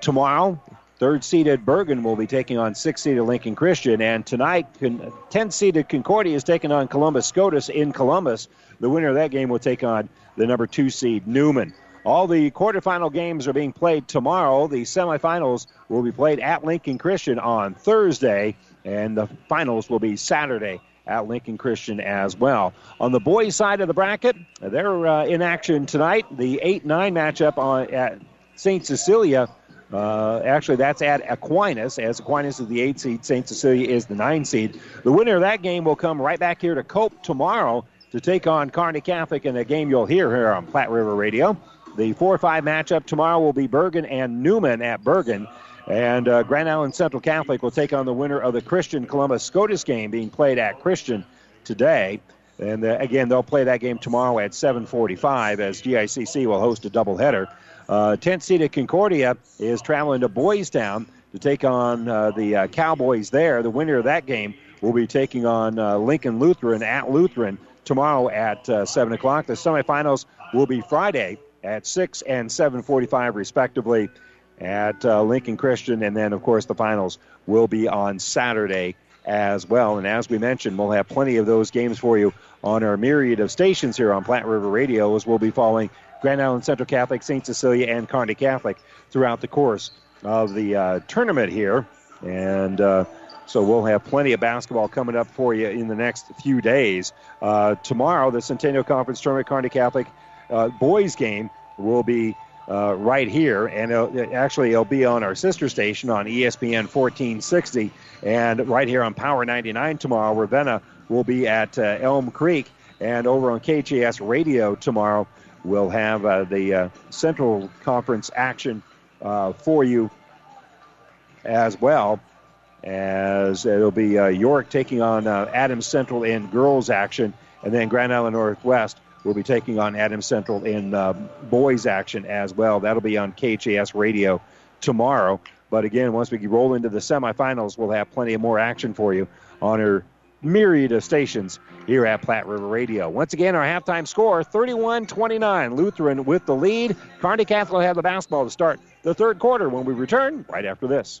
Tomorrow, 3rd-seeded Bergan will be taking on 6th-seeded Lincoln Christian. And tonight, 10th-seeded Concordia is taking on Columbus Scotus in Columbus. The winner of that game will take on the number 2-seed Newman. All the quarterfinal games are being played tomorrow. The semifinals will be played at Lincoln Christian on Thursday, and the finals will be Saturday at Lincoln Christian as well. On the boys' side of the bracket, they're in action tonight. The 8-9 matchup at St. Cecilia. Actually, that's at Aquinas, as Aquinas is the 8th seed, St. Cecilia is the 9th seed. The winner of that game will come right back here to Cope tomorrow to take on Kearney Catholic in a game you'll hear here on Platte River Radio. The 4-5 matchup tomorrow will be Bergan and Newman at Bergan, and Grand Island Central Catholic will take on the winner of the Christian-Columbus-Scotus game being played at Christian today. And again, they'll play that game tomorrow at 7:45 as GICC will host a doubleheader. 10th-seeded Concordia is traveling to Boys Town to take on the Cowboys there. The winner of that game will be taking on Lincoln Lutheran at Lutheran tomorrow at 7 o'clock. The semifinals will be Friday at 6 and 7:45, respectively, at Lincoln Christian. And then, of course, the finals will be on Saturday as well. And as we mentioned, we'll have plenty of those games for you on our myriad of stations here on Platte River Radio, as we'll be following Grand Island Central Catholic, St. Cecilia, and Kearney Catholic throughout the course of the tournament here. And so we'll have plenty of basketball coming up for you in the next few days. Tomorrow, the Centennial Conference Tournament Kearney Catholic boys game will be right here, and it'll be on our sister station on ESPN 1460, and right here on Power 99 tomorrow. Ravenna will be at Elm Creek, and over on KGS Radio tomorrow, we'll have the Central Conference action for you as well, as it'll be York taking on Adams Central in girls action, and then Grand Island Northwest will be taking on Adams Central in boys action as well. That'll be on KHAS Radio tomorrow. But again, once we roll into the semifinals, we'll have plenty of more action for you on our myriad of stations here at Platte River Radio. Once again, our halftime score, 31-29. Lutheran with the lead. Kearney Catholic will have the basketball to start the third quarter when we return right after this.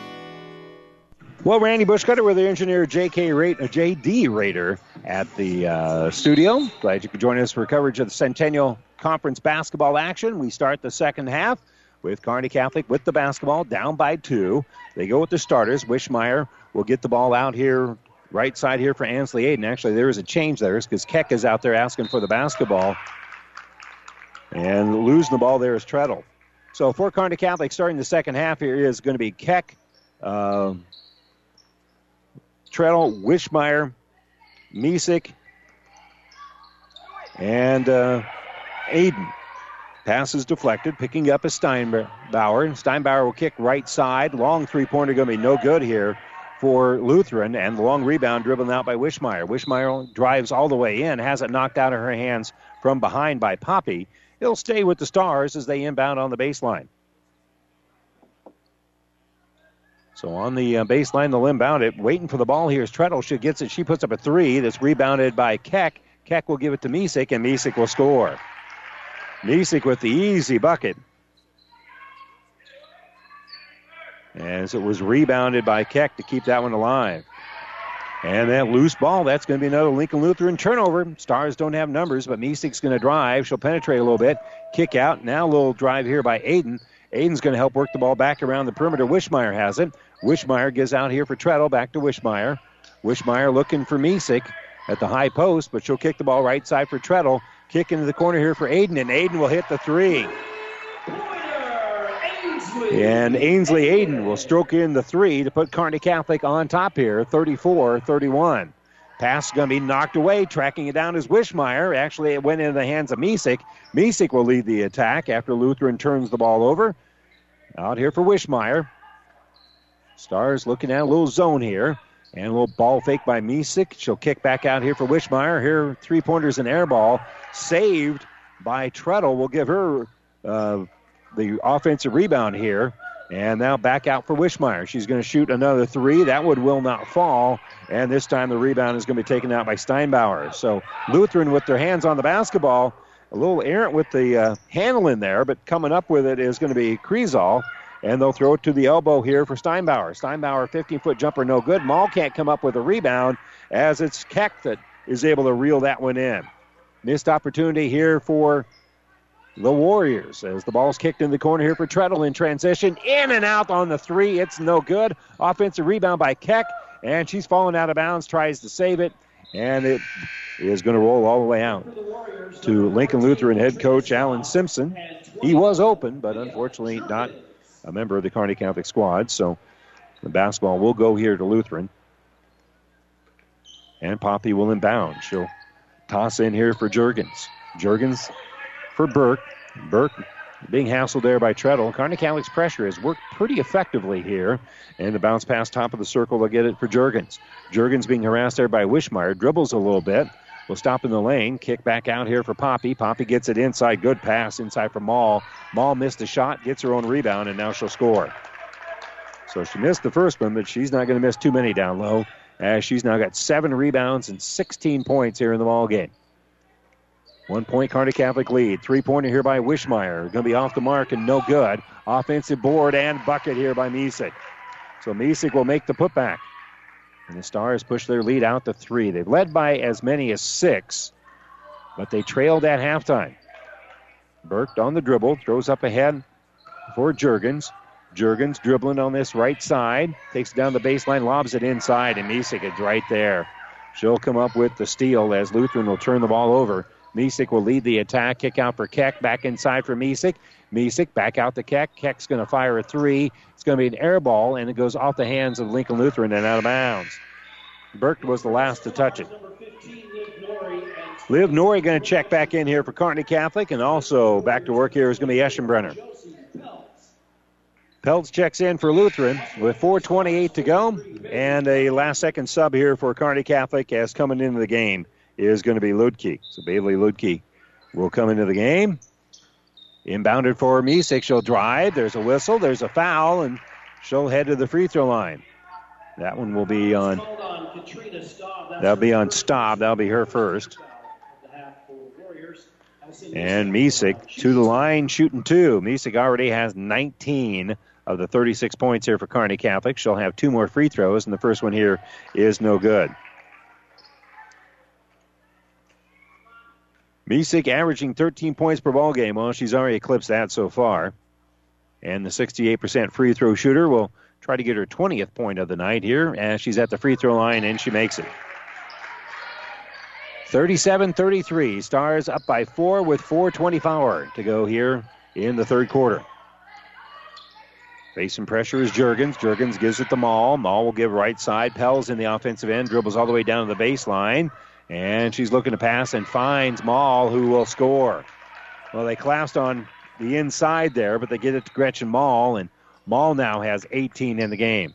Well, Randy Bushcutter with the engineer J.D. Rader at the studio. Glad you could join us for coverage of the Centennial Conference basketball action. We start the second half with Kearney Catholic with the basketball down by 2. They go with the starters. Wischmeier will get the ball out here, right side here for Ainsley Aiden. Actually, there is a change there because Keck is out there asking for the basketball. And losing the ball there is Trettle. So for Kearney Catholic starting the second half here is going to be Keck, Trettle, Wischmeier, Misik, and Aiden. Pass is deflected, picking up a Steinbauer. Steinbauer will kick right side. Long three-pointer going to be no good here for Lutheran, and the long rebound dribbling out by Wischmeier. Wischmeier drives all the way in, has it knocked out of her hands from behind by Poppy. It'll stay with the Stars as they inbound on the baseline. So on the baseline, they'll inbound it. Waiting for the ball here is Trettle. She gets it. She puts up a three that's rebounded by Keck. Keck will give it to Misik, and Misik will score. Misik with the easy bucket. As it was rebounded by Keck to keep that one alive. And that loose ball, that's going to be another Lincoln Lutheran turnover. Stars don't have numbers, but Misik's going to drive. She'll penetrate a little bit. Kick out. Now a little drive here by Aiden. Aiden's going to help work the ball back around the perimeter. Wischmeier has it. Wischmeier gives out here for Trettle. Back to Wischmeier. Wischmeier looking for Misik at the high post, but she'll kick the ball right side for Trettle. Kick into the corner here for Aiden, and Aiden will hit the three. And Ainsley Aiden will stroke in the three to put Kearney Catholic on top here, 34-31. Pass is going to be knocked away. Tracking it down is Wischmeier. Actually, it went into the hands of Misik. Misik will lead the attack after Lutheran turns the ball over. Out here for Wischmeier. Stars looking at a little zone here. And a little ball fake by Misik. She'll kick back out here for Wischmeier. Here, three-pointers and air ball. Saved by Trettle. Will give her the offensive rebound here. And now back out for Wischmeier. She's going to shoot another three. That one will not fall. And this time the rebound is going to be taken out by Steinbauer. So Lutheran with their hands on the basketball. A little errant with the handle in there, but coming up with it is going to be Krizal. And they'll throw it to the elbow here for Steinbauer. Steinbauer, 15-foot jumper, no good. Maul can't come up with a rebound as it's Keck that is able to reel that one in. Missed opportunity here for the Warriors as the ball's kicked in the corner here for Trettle in transition. In and out on the three. It's no good. Offensive rebound by Keck, and she's fallen out of bounds, tries to save it, and it is going to roll all the way out to Lincoln Lutheran head coach Alan Simpson. He was open, but unfortunately not a member of the Kearney Catholic squad, so the basketball will go here to Lutheran. And Pompey will inbound. She'll toss in here for Juergens. Juergens for Burke. Burke being hassled there by Trettle. Kearney Catholic's pressure has worked pretty effectively here. And the bounce pass top of the circle will get it for Juergens. Juergens being harassed there by Wischmeier. Dribbles a little bit. Will stop in the lane. Kick back out here for Pompey. Pompey gets it inside. Good pass inside for Maul. Maul missed a shot. Gets her own rebound. And now she'll score. So she missed the first one, but she's not going to miss too many down low, as she's now got 7 rebounds and 16 points here in the ball game. 1 point Kearney Catholic lead. Three-pointer here by Wischmeier. Going to be off the mark and no good. Offensive board and bucket here by Misik. So Misik will make the putback. And the Stars push their lead out to 3. They've led by as many as 6, but they trailed at halftime. Burke on the dribble, throws up ahead for Juergens. Juergens dribbling on this right side. Takes it down the baseline, lobs it inside, and Misik is right there. She'll come up with the steal as Lutheran will turn the ball over. Misik will lead the attack. Kick out for Keck. Back inside for Misik. Misik back out to Keck. Keck's going to fire a 3. It's going to be an air ball, and it goes off the hands of Lincoln Lutheran and out of bounds. Burke was the last to touch it. Liv Norrie going to check back in here for Kearney Catholic, and also back to work here is going to be Eschenbrenner. Peltz checks in for Lutheran with 4:28 to go, and a last-second sub here for Kearney Catholic, as coming into the game is going to be Ludke. So Bailey Ludke will come into the game. Inbounded for Misik. She'll drive. There's a whistle. There's a foul, and she'll head to the free throw line. That one will be on. That'll be on Staub. That'll be her first. And Misik to the line, shooting 2. Misik already has 19 of the 36 points here for Kearney Catholic. She'll have 2 more free throws, and the first one here is no good. Misik averaging 13 points per ball game. Well, she's already eclipsed that so far. And the 68% free throw shooter will try to get her 20th point of the night here, as she's at the free throw line, and she makes it. 37-33, Stars up by 4 with 4:24 to go here in the third quarter. Facing pressure is Juergens. Juergens gives it to Maul. Maul will give right side. Pels in the offensive end, dribbles all the way down to the baseline. And she's looking to pass and finds Maul, who will score. Well, they collapsed on the inside there, but they get it to Gretchen Maul, and Maul now has 18 in the game.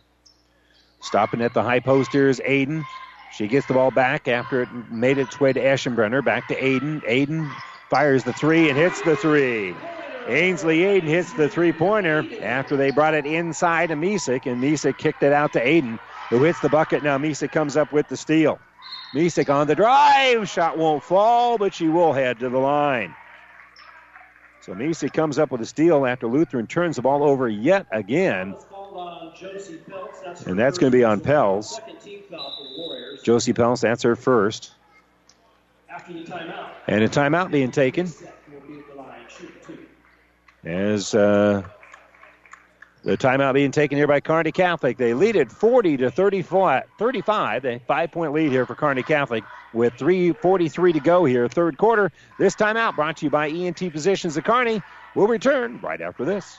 Stopping at the high post here is Aiden. She gets the ball back after it made its way to Eschenbrenner. Back to Aiden. Aiden fires the 3 and hits the 3. Ainsley Aiden hits the three-pointer after they brought it inside to Misik, and Misik kicked it out to Aiden, who hits the bucket. Now Misik comes up with the steal. Misik on the drive. Shot won't fall, but she will head to the line. So Misik comes up with a steal after Lutheran turns the ball over yet again. And that's going to be on Pels. Josie Pels, that's her first. And a timeout being taken. As the timeout being taken here by Kearney Catholic. They lead it 40-35. A 5-point lead here for Kearney Catholic with 3:43 to go here, third quarter. This timeout brought to you by ENT Physicians of Kearney. We'll return right after this.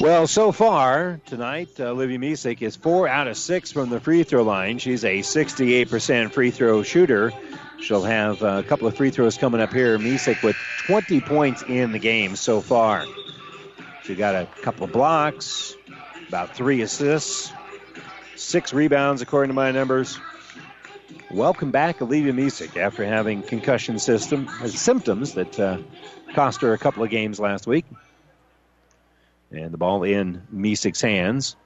Well, so far tonight, Livy Misik is 4 out of 6 from the free throw line. She's a 68% free throw shooter. She'll have a couple of free throws coming up here. Misik with 20 points in the game so far. She got a couple of blocks, about 3 assists, 6 rebounds according to my numbers. Welcome back, Olivia Misik, after having concussion symptoms that cost her a couple of games last week. And the ball in Misik's hands.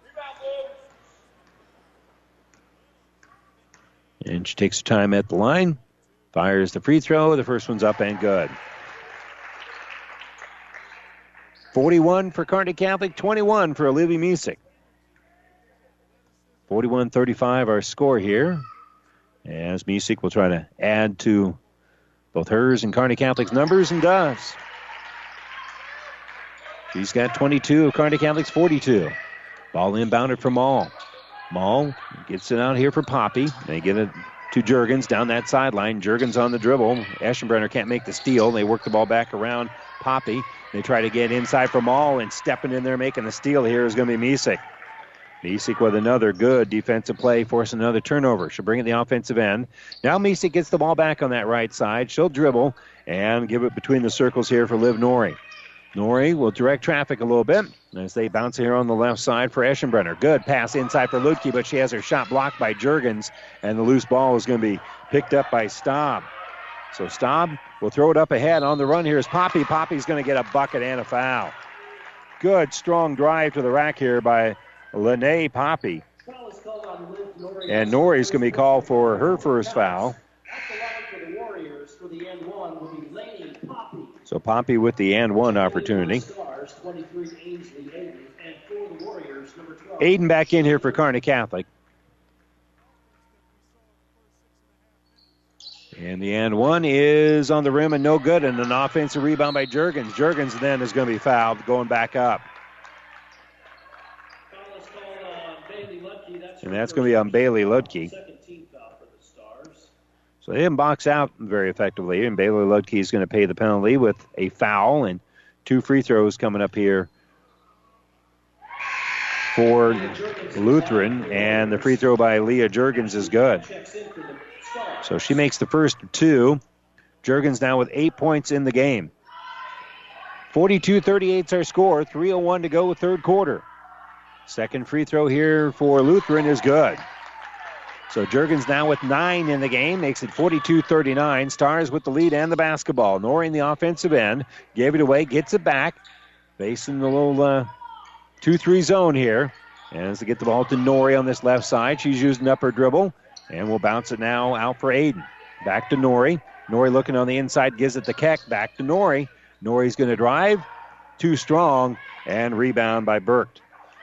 And she takes her time at the line. Fires the free throw. The first one's up and good. 41 for Kearney Catholic, 21 for Olivia Misik. 41-35 our score here As Misik will try to add to both hers and Kearney Catholic's numbers, and does. She's got 22 of Kearney Catholic's 42. Ball inbounded for Maul. Maul gets it out here for Poppy. They get it to Juergens down that sideline. Juergens on the dribble. Eschenbrenner can't make the steal. They work the ball back around Poppy. They try to get inside for Maul, and stepping in there making the steal here is going to be Misik. Misik with another good defensive play, forcing another turnover. She'll bring it the offensive end. Now Misik gets the ball back on that right side. She'll dribble and give it between the circles here for Liv Norrie. Norrie will direct traffic a little bit as they bounce here on the left side for Eschenbrenner. Good pass inside for Ludke, but she has her shot blocked by Juergens, and the loose ball is going to be picked up by Staub. So Staub will throw it up ahead. On the run here is Poppy. Poppy's going to get a bucket and a foul. Good, strong drive to the rack here by Lene Pompey. And Norrie's going to be called for her first foul. So Pompey with the and one opportunity. Aiden back in here for Kearney Catholic. And the and one is on the rim and no good. And an offensive rebound by Juergens. Juergens then is going to be fouled going back up. And that's going to be on Bailey Ludke. So they didn't box out very effectively, and Bailey Ludke is going to pay the penalty with a foul and two free throws coming up here for Lutheran, and the free throw by Leah Juergens is good. So she makes the first two. Juergens now with 8 points in the game. 42-38 is our score, 3:01 to go, third quarter. Second free throw here for Lutheran is good. So Juergens now with 9 in the game, makes it 42-39. Stars with the lead and the basketball. Norrie in the offensive end, gave it away, gets it back. Facing the little 2-3 zone here. And as they get the ball to Norrie on this left side, she's using up her dribble. And will bounce it now out for Aiden. Back to Norrie. Norrie looking on the inside, gives it to Keck. Back to Norrie. Norrie's going to drive. Too strong. And rebound by Burke.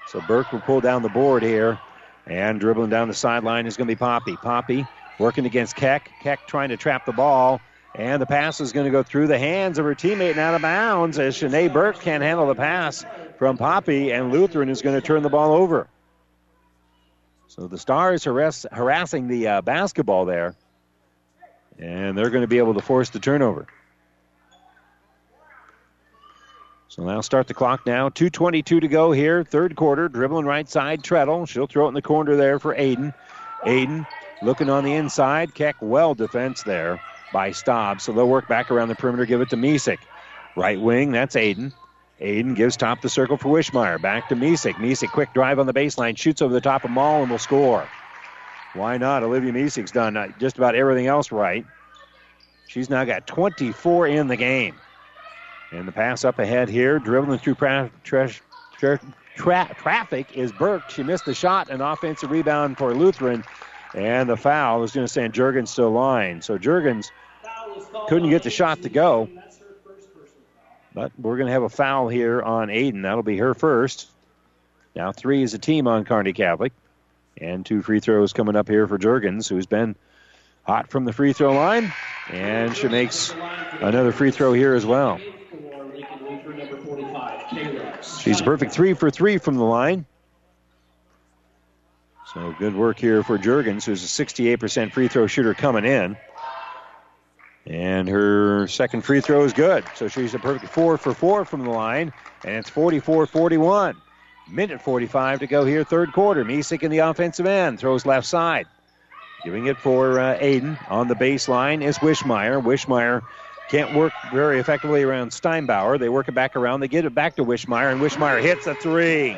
So Burke will pull down the board here. And dribbling down the sideline is going to be Poppy. Poppy working against Keck. Keck trying to trap the ball. And the pass is going to go through the hands of her teammate and out of bounds as Shanae Burke can't handle the pass from Poppy. And Lutheran is going to turn the ball over. So the Stars harassing the basketball there. And they're going to be able to force the turnover. So now start the clock now. 2:22 to go here. Third quarter. Dribbling right side. Trettle. She'll throw it in the corner there for Aiden. Aiden looking on the inside. Keck well defense there by Staub. So they'll work back around the perimeter. Give it to Misik. Right wing. That's Aiden. Aiden gives top the circle for Wischmeier. Back to Misik. Misik quick drive on the baseline. Shoots over the top of Maul and will score. Why not? Olivia Misik's done just about everything else right. She's now got 24 in the game. And the pass up ahead here, dribbling through traffic is Burke. She missed the shot, an offensive rebound for Lutheran. And the foul is going to send Juergens to the line. So Juergens couldn't get the shot to go. But we're going to have a foul here on Aiden. That'll be her first. Now three is a team on Kearney Catholic. And two free throws coming up here for Juergens, who's been hot from the free throw line. And she makes another free throw here as well. She's a perfect 3 for 3 from the line. So good work here for Juergens, who's a 68% free throw shooter coming in. And her second free throw is good. So she's a perfect 4 for 4 from the line. And it's 44-41. Minute 45 to go here, third quarter. Misik in the offensive end, throws left side. Giving it for Aiden. On the baseline is Wischmeier. Wischmeier can't work very effectively around Steinbauer. They work it back around. They get it back to Wischmeier, and Wischmeier hits a three.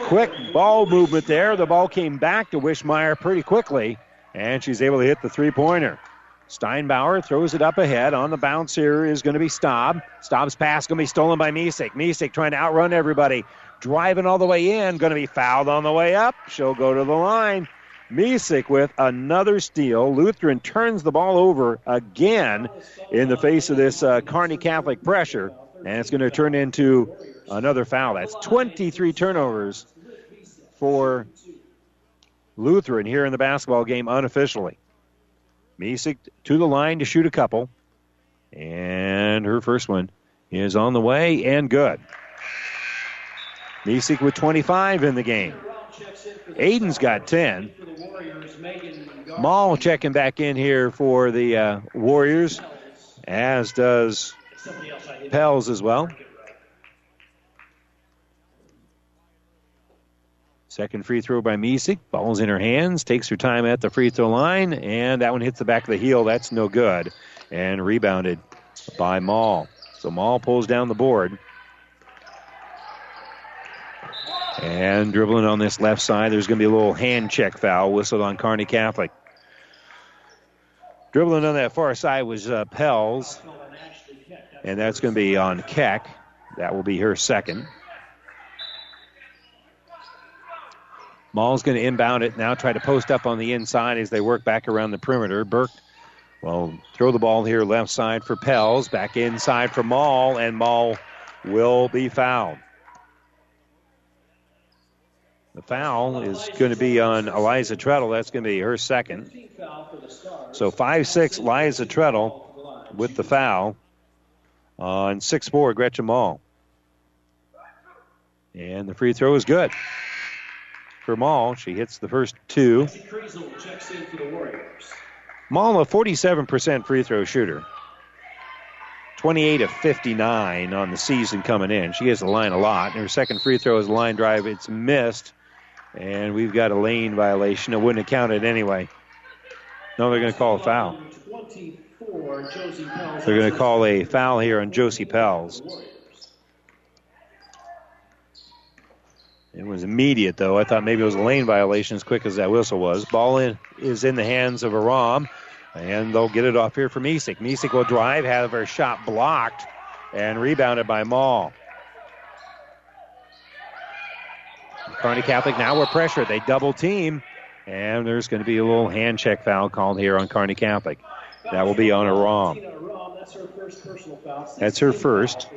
Quick ball movement there. The ball came back to Wischmeier pretty quickly, and she's able to hit the three-pointer. Steinbauer throws it up ahead. On the bounce here is going to be Staub. Staub's pass going to be stolen by Misik. Misik trying to outrun everybody. Driving all the way in. Going to be fouled on the way up. She'll go to the line. Misik with another steal. Lutheran turns the ball over again in the face of this Kearney Catholic pressure, and it's going to turn into another foul. That's 23 turnovers for Lutheran here in the basketball game unofficially. Misik to the line to shoot a couple. And her first one is on the way and good. Misik with 25 in the game. Aiden's got 10. Maul checking back in here for the Warriors, as does Pels as well. Second free throw by Misik. Ball's in her hands, takes her time at the free throw line, and that one hits the back of the heel. That's no good. And rebounded by Maul. So Maul pulls down the board. And dribbling on this left side, there's going to be a little hand check foul whistled on Kearney Catholic. Dribbling on that far side was Pels, and that's going to be on Keck. That will be her second. Maul's going to inbound it now, try to post up on the inside as they work back around the perimeter. Burke will throw the ball here left side for Pels, back inside for Maul, and Maul will be fouled. The foul is going to be on Liza Trettle. That's going to be her second. So 5-6 Liza Trettle with the foul on 6-4 Gretchen Maul. And the free throw is good. For Maul, she hits the first two. Maul, a 47% free throw shooter. 28 of 59 on the season coming in. She hits the line a lot. And her second free throw is a line drive. It's missed. And we've got a lane violation. It wouldn't have counted anyway. No, they're going to call a foul. They're going to call a foul here on Josie Pels. It was immediate, though. I thought maybe it was a lane violation as quick as that whistle was. Ball is in the hands of Aram, and they'll get it off here for Misik. Misik will drive, have her shot blocked, and rebounded by Maul. Kearney Catholic now with pressure. They double team, and there's going to be a little hand check foul called here on Kearney Catholic. That will be on Aram. That's her first.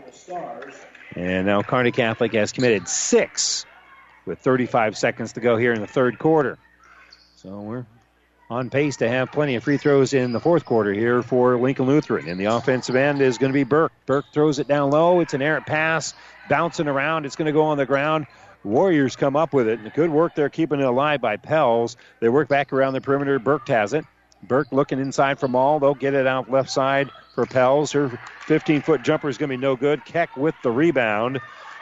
And now Kearney Catholic has committed six with 35 seconds to go here in the third quarter. So we're on pace to have plenty of free throws in the fourth quarter here for Lincoln Lutheran. And the offensive end is going to be Burke. Burke throws it down low. It's an errant pass, bouncing around. It's going to go on the ground. Warriors come up with it. And good work there keeping it alive by Pels. They work back around the perimeter. Burke has it. Burke looking inside for Maul. They'll get it out left side for Pels. Her 15-foot jumper is going to be no good. Keck with the rebound.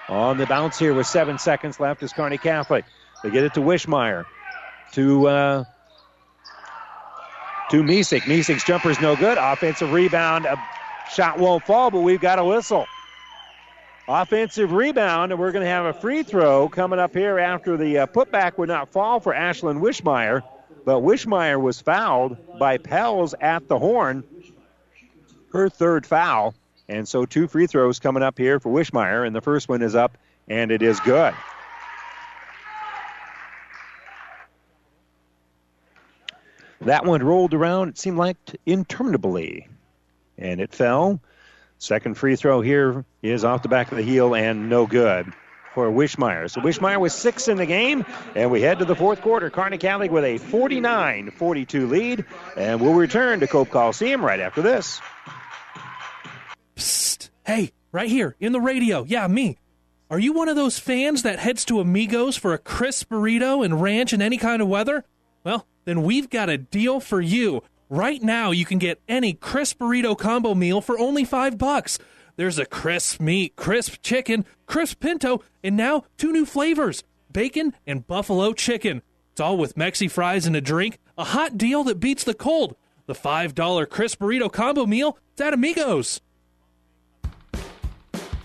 On the bounce here with 7 seconds left is Kearney Catholic. They get it to Wischmeier. To Misik. Misik's jumper is no good. Offensive rebound. A shot won't fall, but we've got a whistle. Offensive rebound, and we're going to have a free throw coming up here after the putback would not fall for Ashlyn Wischmeier. But Wischmeier was fouled by Pels at the horn. Her third foul. And so two free throws coming up here for Wischmeier. And the first one is up, and it is good. That one rolled around, it seemed like, interminably. And it fell. Second free throw here is off the back of the heel and no good for Wischmeier. So Wischmeier was six in the game, and we head to the fourth quarter. Kearney Catholic with a 49-42 lead, and we'll return to Cope Coliseum right after this. Psst. Hey, right here, in the radio. Yeah, me. Are you one of those fans that heads to Amigos for a crisp burrito and ranch in any kind of weather? Well, then we've got a deal for you. Right now, you can get any crisp burrito combo meal for only $5. There's a crisp meat, crisp chicken, crisp pinto, and now two new flavors, bacon and buffalo chicken. It's all with Mexi fries and a drink, a hot deal that beats the cold. The $5 crisp burrito combo meal is at Amigos.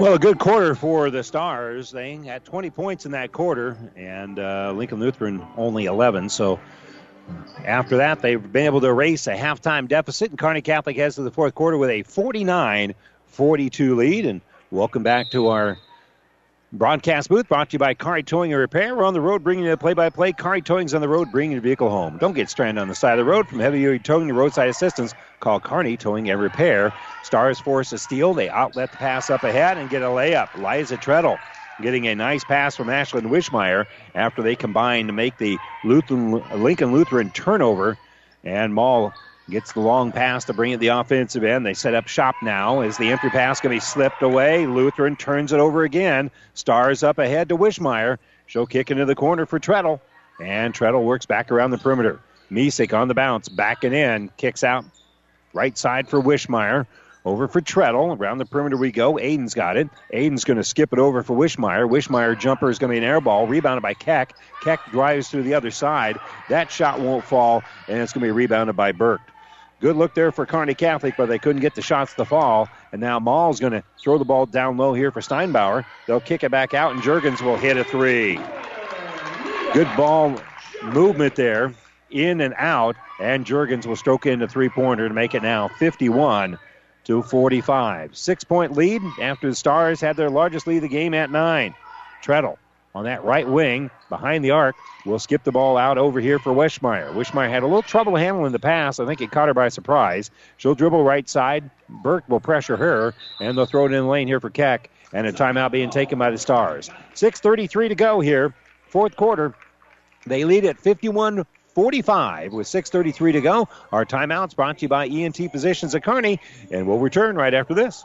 Well, a good quarter for the Stars. They had 20 points in that quarter, and Lincoln Lutheran only 11, so After that, they've been able to erase a halftime deficit, and Kearney Catholic heads to the fourth quarter with a 49-42 lead. And welcome back to our broadcast booth, brought to you by Kari Towing and Repair. We're on the road bringing you a play-by-play. Kari Towing's on the road bringing your vehicle home. Don't get stranded on the side of the road. From heavy-duty towing to roadside assistance, call Kearney Towing and Repair. Stars force a steal. They outlet the pass up ahead and get a layup. Liza Trettle getting a nice pass from Ashlyn Wischmeier after they combine to make the Lincoln Lutheran turnover. And Maul gets the long pass to bring it the offensive end. They set up shop now as the entry pass can be slipped away. Lutheran turns it over again. Stars up ahead to Wischmeier. She'll kick into the corner for Trettle. And Trettle works back around the perimeter. Misik on the bounce, backing in, kicks out right side for Wischmeier. Over for Trettle. Around the perimeter we go. Aiden's got it. Aiden's going to skip it over for Wischmeier. Wischmeier jumper is going to be an air ball. Rebounded by Keck. Keck drives through the other side. That shot won't fall, and it's going to be rebounded by Burke. Good look there for Kearney Catholic, but they couldn't get the shots to fall. And now Maul's going to throw the ball down low here for Steinbauer. They'll kick it back out, and Juergens will hit a three. Good ball movement there, in and out, and Juergens will stroke in the three-pointer to make it now 51-45. 6-point lead after the Stars had their largest lead of the game at 9. Trettle on that right wing, behind the arc, will skip the ball out over here for Wischmeier. Wischmeier had a little trouble handling the pass. I think it caught her by surprise. She'll dribble right side. Burke will pressure her, and they'll throw it in the lane here for Keck, and a timeout being taken by the Stars. 6:33 to go here, fourth quarter. They lead at 51-45 with 6:33 to go. Our timeout's brought to you by ENT Physicians at Kearney, and we'll return right after this.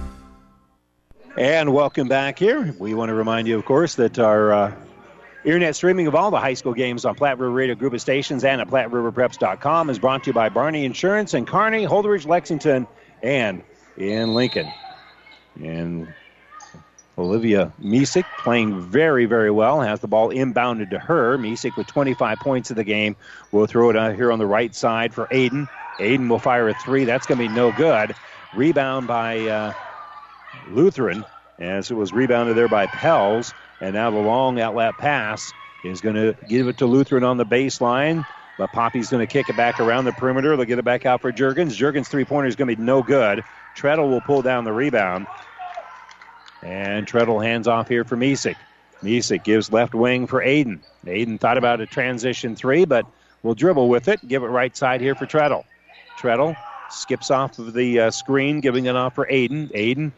And welcome back here. We want to remind you, of course, that our internet streaming of all the high school games on Platte River Radio Group of Stations and at PlatteRiverPreps.com is brought to you by Barney Insurance in Kearney, Holdridge, Lexington, and in Lincoln. And Olivia Misik playing very, very well, has the ball inbounded to her. Misik with 25 points in the game. We'll throw it out here on the right side for Aiden. Aiden will fire a three. That's going to be no good. Rebound by Lutheran, as it was rebounded there by Pels, and now the long outlet pass is going to give it to Lutheran on the baseline, but Poppy's going to kick it back around the perimeter. They'll get it back out for Juergens. Juergens' three-pointer is going to be no good. Trettle will pull down the rebound, and Trettle hands off here for Misik. Misik gives left wing for Aiden. Aiden thought about a transition three, but will dribble with it, give it right side here for Trettle. Trettle skips off of the screen, giving it off for Aiden. Aiden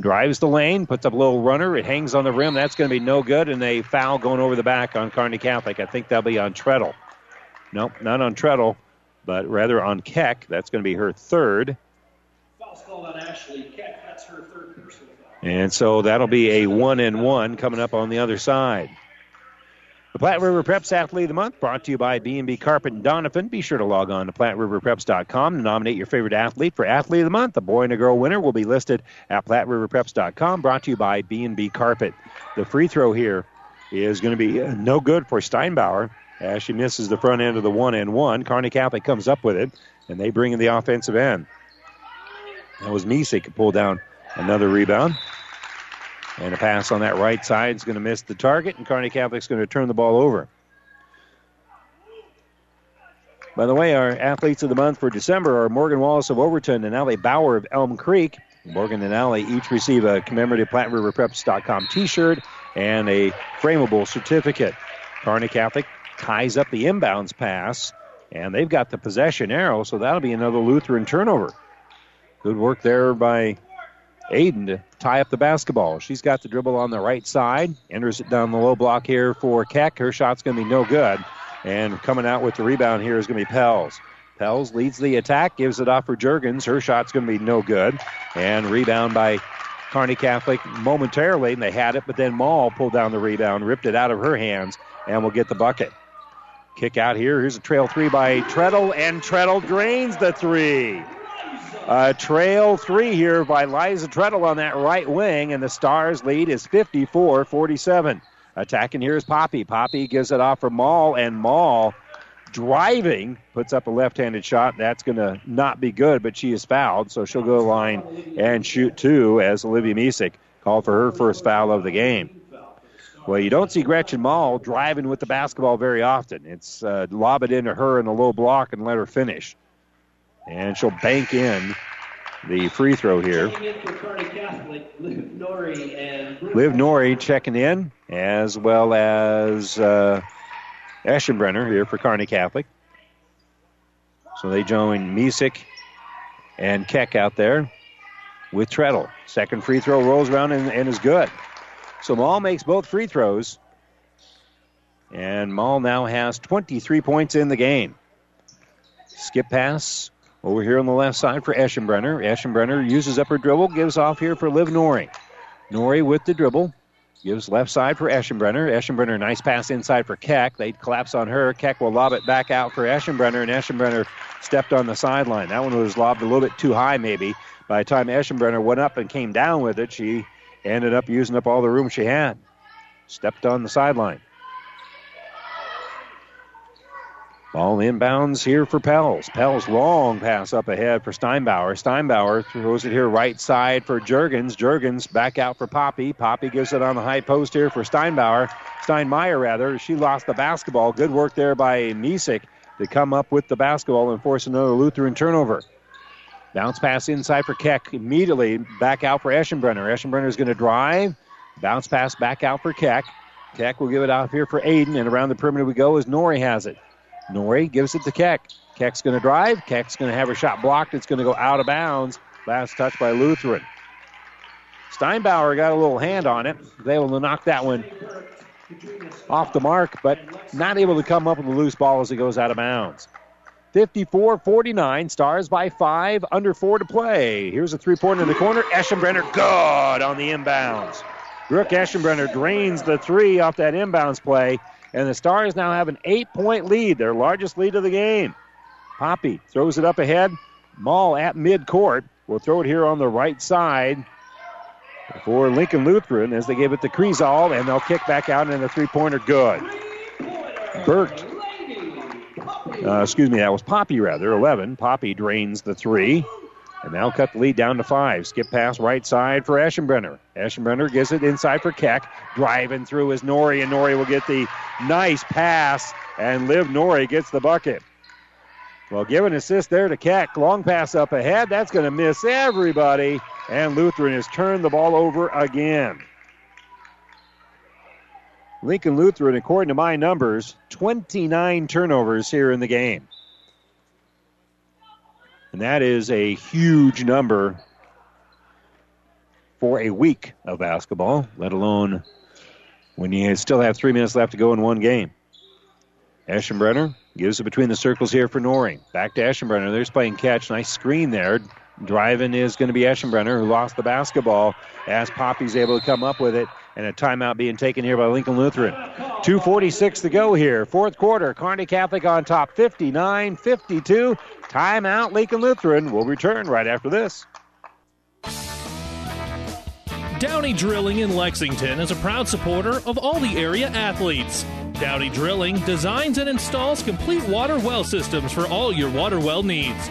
drives the lane, puts up a little runner. It hangs on the rim. That's going to be no good, and a foul going over the back on Kearney Catholic. I think that'll be on Trettle. Nope, not on Trettle, but rather on Keck. That's going to be her third. Foul's called on Ashley Keck. That's her third personal foul. And so that'll be a 1-and-1 coming up on the other side. The Platte River Preps Athlete of the Month brought to you by B&B Carpet and Donovan. Be sure to log on to PlatteRiverPreps.com to nominate your favorite athlete for Athlete of the Month. A boy and a girl winner will be listed at PlatteRiverPreps.com, brought to you by B&B Carpet. The free throw here is going to be no good for Steinbauer as she misses the front end of the 1-and-1. Kearney Catholic comes up with it, and they bring in the offensive end. That was Misik could pull down another rebound. And a pass on that right side is going to miss the target, and Kearney Catholic's going to turn the ball over. By the way, our athletes of the month for December are Morgan Wallace of Overton and Allie Bauer of Elm Creek. Morgan and Allie each receive a commemorative PlatteRiverPreps.com T-shirt and a frameable certificate. Kearney Catholic ties up the inbounds pass, and they've got the possession arrow, so that'll be another Lutheran turnover. Good work there by Aiden to tie up the basketball. She's got the dribble on the right side. Enters it down the low block here for Keck. Her shot's going to be no good. And coming out with the rebound here is going to be Pels. Pels leads the attack, gives it off for Juergens. Her shot's going to be no good. And rebound by Kearney Catholic momentarily, and they had it, but then Maul pulled down the rebound, ripped it out of her hands, and will get the bucket. Kick out here. Here's a trail three by Trettle, and Trettle drains the three. A trail three here by Liza Trettle on that right wing, and the Stars' lead is 54-47. Attacking here is Poppy. Poppy gives it off for Maul, and Maul driving puts up a left-handed shot. That's going to not be good, but she is fouled, so she'll go to the line and shoot two as Olivia Misik called for her first foul of the game. Well, you don't see Gretchen Maul driving with the basketball very often. It's lob it into her in a low block and let her finish. And she'll bank in the free throw here. Liv Norrie checking in, as well as Eschenbrenner here for Kearney Catholic. So they join Misik and Keck out there with Trettle. Second free throw rolls around and is good. So Maul makes both free throws. And Maul now has 23 points in the game. Skip pass over here on the left side for Eschenbrenner. Eschenbrenner uses up her dribble, gives off here for Liv Norrie. Norrie with the dribble, gives left side for Eschenbrenner. Eschenbrenner, nice pass inside for Keck. They collapse on her. Keck will lob it back out for Eschenbrenner, and Eschenbrenner stepped on the sideline. That one was lobbed a little bit too high maybe. By the time Eschenbrenner went up and came down with it, she ended up using up all the room she had. Stepped on the sideline. Ball inbounds here for Pels. Pels long pass up ahead for Steinbauer. Steinbauer throws it here right side for Juergens. Juergens back out for Poppy. Poppy gives it on the high post here for Steinmeier. She lost the basketball. Good work there by Misik to come up with the basketball and force another Lutheran turnover. Bounce pass inside for Keck. Immediately back out for Eschenbrenner. Eschenbrenner is going to drive. Bounce pass back out for Keck. Keck will give it out here for Aiden, and around the perimeter we go as Norrie has it. Norrie gives it to Keck. Keck's going to drive. Keck's going to have her shot blocked. It's going to go out of bounds. Last touch by Lutheran. Steinbauer got a little hand on it. They will knock that one off the mark, but not able to come up with a loose ball as it goes out of bounds. 54-49, Stars by 5, under 4 to play. Here's a three-pointer in the corner. Eschenbrenner, good on the inbounds. Brooke Eschenbrenner drains the three off that inbounds play, and the Stars now have an 8-point lead, their largest lead of the game. Poppy throws it up ahead. Maul at midcourt will throw it here on the right side for Lincoln Lutheran as they give it to Krizal, and they'll kick back out, and the three-pointer, good. Burke. That was Poppy, 11. Poppy drains the three. And now cut the lead down to 5. Skip pass right side for Eschenbrenner. Eschenbrenner gives it inside for Keck. Driving through is Norrie, and Norrie will get the nice pass. And Liv Norrie gets the bucket. Well, give an assist there to Keck. Long pass up ahead. That's going to miss everybody. And Lutheran has turned the ball over again. Lincoln Lutheran, according to my numbers, 29 turnovers here in the game. And that is a huge number for a week of basketball, let alone when you still have 3 minutes left to go in one game. Eschenbrenner gives it between the circles here for Norrie. Back to Eschenbrenner. There's playing catch. Nice screen there. Driving is going to be Eschenbrenner, who lost the basketball as Poppy's able to come up with it. And a timeout being taken here by Lincoln Lutheran. 2:46 to go here. Fourth quarter, Kearney Catholic on top, 59-52. Timeout, Lincoln Lutheran. Will return right after this. Downey Drilling in Lexington is a proud supporter of all the area athletes. Downey Drilling designs and installs complete water well systems for all your water well needs.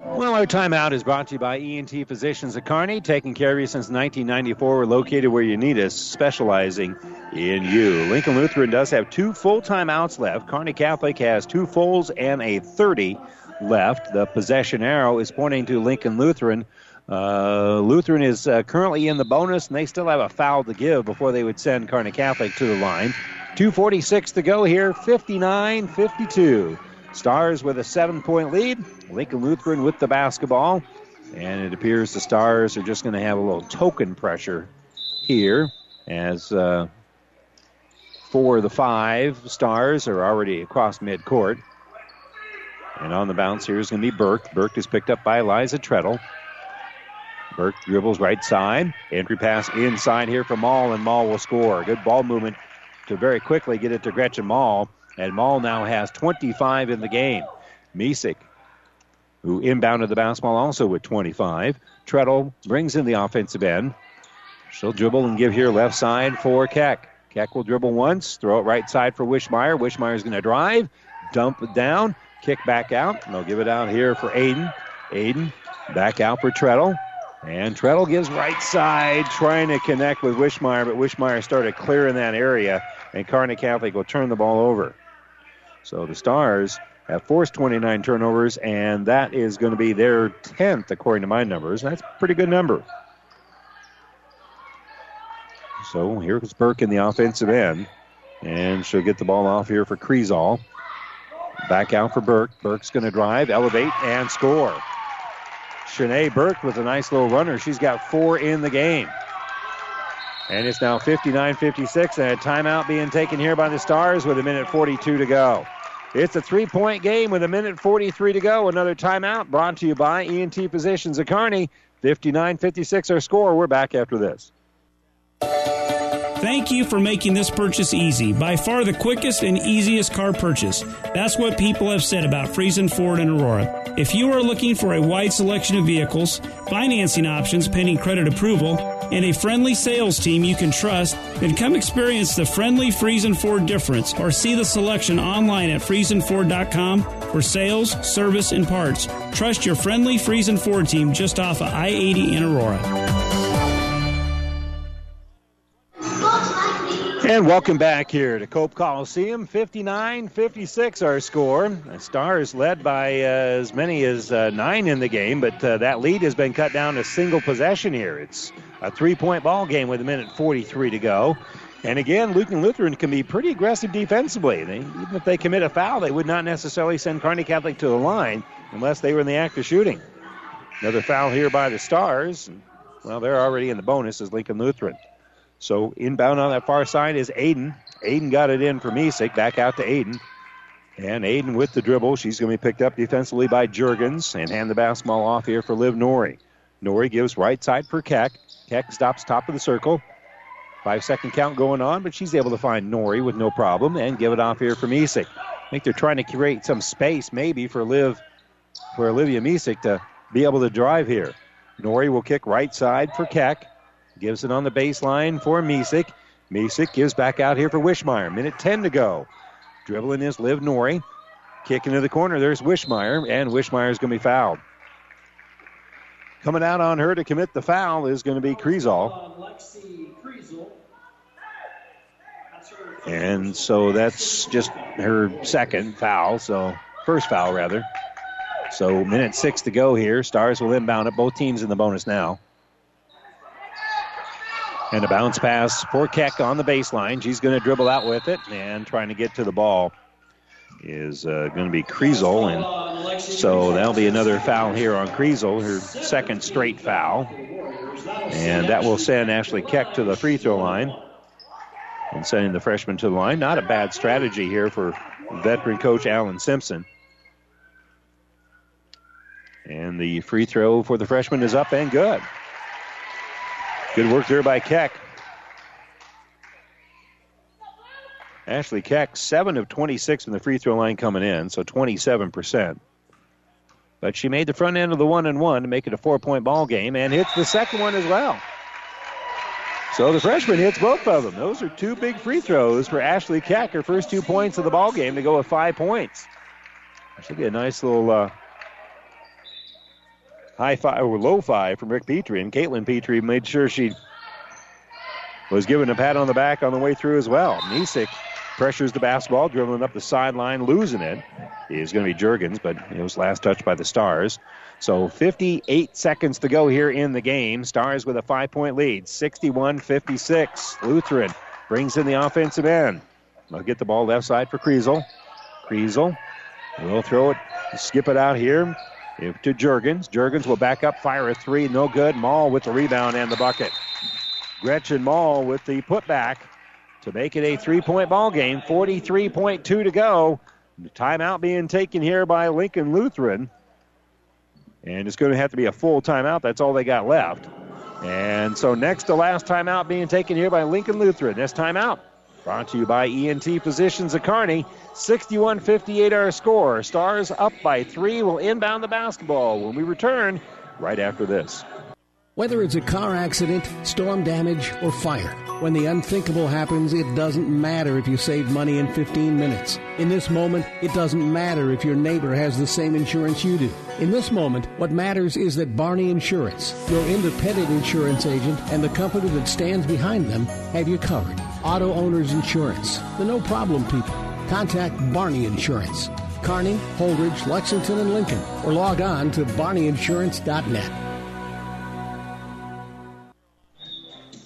Well, our timeout is brought to you by ENT Physicians of Kearney, taking care of you since 1994. We're located where you need us, specializing in you. Lincoln Lutheran does have 2 full timeouts left. Kearney Catholic has 2 fulls and a 30 left. The possession arrow is pointing to Lincoln Lutheran. Lutheran is currently in the bonus, and they still have a foul to give before they would send Kearney Catholic to the line. 2:46 to go here, 59-52. Stars with a 7-point lead. Lincoln Lutheran with the basketball. And it appears the Stars are just going to have a little token pressure here as for the five Stars are already across midcourt. And on the bounce here is going to be Burke. Burke is picked up by Liza Trettle. Burke dribbles right side. Entry pass inside here for Maul, and Maul will score. Good ball movement to very quickly get it to Gretchen Maul. And Maul now has 25 in the game. Misik, who inbounded the basketball, also with 25. Trettle brings in the offensive end. She'll dribble and give here left side for Keck. Keck will dribble once, throw it right side for Wischmeier. Wischmeyer's going to drive, dump it down, kick back out, and they'll give it out here for Aiden. Aiden back out for Trettle. And Trettle gives right side, trying to connect with Wischmeier, but Wischmeier started clearing that area, and Kearney Catholic will turn the ball over. So the Stars have forced 29 turnovers, and that is going to be their 10th, according to my numbers. That's a pretty good number. So here's Burke in the offensive end, and she'll get the ball off here for Krizal. Back out for Burke. Burke's going to drive, elevate, and score. Shanae Burke with a nice little runner. She's got four in the game. And it's now 59-56, and a timeout being taken here by the Stars with a minute 42 to go. It's a three-point game with a minute 43 to go. Another timeout brought to you by ENT Physicians of Kearney. 59-56 our score. We're back after this. Thank you for making this purchase easy. By far the quickest and easiest car purchase. That's what people have said about Friesen Ford and Aurora. If you are looking for a wide selection of vehicles, financing options pending credit approval, and a friendly sales team you can trust, then come experience the friendly Friesen Ford difference or see the selection online at FriesenFord.com for sales, service, and parts. Trust your friendly Friesen Ford team just off of I-80 in Aurora. And welcome back here to Cope Coliseum. 59-56 our score. The Stars led by as many as nine in the game, but that lead has been cut down to single possession here. It's a three-point ball game with a minute 43 to go. And again, Lincoln Lutheran can be pretty aggressive defensively. Even if they commit a foul, they would not necessarily send Kearney Catholic to the line unless they were in the act of shooting. Another foul here by the Stars. Well, they're already in the bonus as Lincoln Lutheran. So inbound on that far side is Aiden. Aiden got it in for Misik. Back out to Aiden. And Aiden with the dribble. She's going to be picked up defensively by Juergens and hand the basketball off here for Liv Norrie. Norrie gives right side for Keck. Keck stops top of the circle. 5-second count going on, but she's able to find Norrie with no problem and give it off here for Misik. I think they're trying to create some space maybe for Liv, for Olivia Misik to be able to drive here. Norrie will kick right side for Keck. Gives it on the baseline for Misik. Misik gives back out here for Wischmeier. Minute 10 to go. Dribbling is Liv Norrie. Kick into the corner. There's Wischmeier, and Wischmeyer's going to be fouled. Coming out on her to commit the foul is going to be Krizal. Lexi Krizal. And so that's just her second foul, so first foul rather. So minute 6 to go here. Stars will inbound it. Both teams in the bonus now. And a bounce pass for Keck on the baseline. She's going to dribble out with it, and trying to get to the ball is going to be Krizal. And so that'll be another foul here on Krizal, her second straight foul. And that will send Ashley Keck to the free throw line and sending the freshman to the line. Not a bad strategy here for veteran coach Alan Simpson. And the free throw for the freshman is up and good. Good work there by Keck. Ashley Keck, 7 of 26 from the free throw line coming in, so 27%. But she made the front end of the 1-and-1 to make it a 4-point ball game and hits the second one as well. So the freshman hits both of them. Those are two big free throws for Ashley Keck, her first 2 points of the ball game to go with 5 points. Should be a nice little... high five or low five from Rick Petrie, and Caitlin Petrie made sure she was given a pat on the back on the way through as well. Misik pressures the basketball, dribbling up the sideline, losing it. It's going to be Juergens, but it was last touched by the Stars. So 58 seconds to go here in the game. Stars with a 5-point lead, 61-56. Lutheran brings in the offensive end. They'll get the ball left side for Krizal. Krizal will throw it, skip it out here. To Juergens. Juergens will back up, fire a three, no good. Maul with the rebound and the bucket. Gretchen Maul with the putback to make it a three-point ball game. 43.2 to go. The timeout being taken here by Lincoln Lutheran. And it's going to have to be a full timeout. That's all they got left. And so next to last timeout being taken here by Lincoln Lutheran. This timeout brought to you by ENT Physicians of Kearney. 61-58 our score. Stars up by 3. We'll inbound the basketball when we return right after this. Whether it's a car accident, storm damage, or fire, when the unthinkable happens, it doesn't matter if you save money in 15 minutes. In this moment, it doesn't matter if your neighbor has the same insurance you do. In this moment, what matters is that Barney Insurance, your independent insurance agent, and the company that stands behind them have you covered. Auto Owners Insurance, the no-problem people. Contact Barney Insurance, Kearney, Holdridge, Lexington, and Lincoln, or log on to barneyinsurance.net.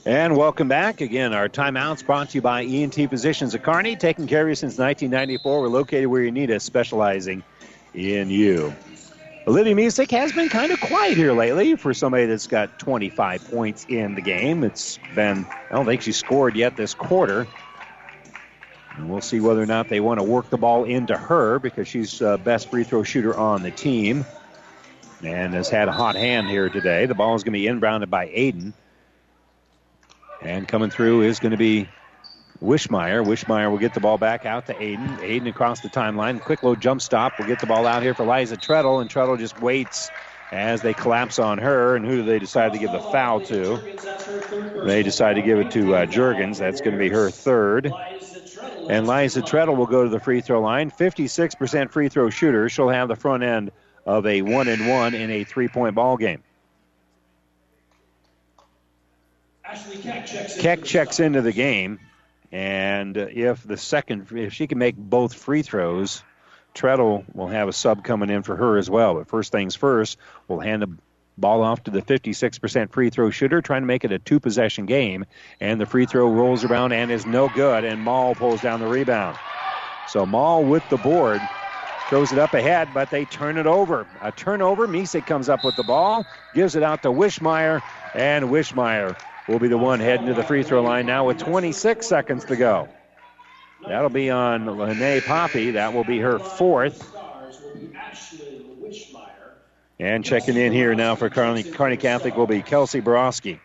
And welcome back. Again, our timeout's brought to you by ENT Physicians of Kearney, taking care of you since 1994. We're located where you need us, specializing in you. Olivia Misik has been kind of quiet here lately for somebody that's got 25 points in the game. It's been, I don't think she scored yet this quarter. And we'll see whether or not they want to work the ball into her because she's the best free throw shooter on the team and has had a hot hand here today. The ball is going to be inbounded by Aiden. And coming through is going to be Wischmeier. Wischmeier will get the ball back out to Aiden. Aiden across the timeline. Quick low jump stop. We'll get the ball out here for Liza Trettle. And Trettle just waits as they collapse on her. And who do they decide to give the foul to? They decide to give it to Juergens. That's going to be her third. And Liza Trettle will go to the free throw line. 56% free throw shooter. She'll have the front end of a 1-and-1 in a three-point ball game. Keck checks into the game, and if she can make both free throws, Trettle will have a sub coming in for her as well. But first things first, we'll hand the ball off to the 56% free throw shooter, trying to make it a two-possession game, and the free throw rolls around and is no good, and Maul pulls down the rebound. So Maul with the board. Throws it up ahead, but they turn it over. A turnover. Misik comes up with the ball, gives it out to Wischmeier, and Wischmeier will be the one heading to the free throw line now with 26 seconds to go. That'll be on Lene Pompey. That will be her fourth. And checking in here now for Kearney Catholic will be Kelsey Borowski.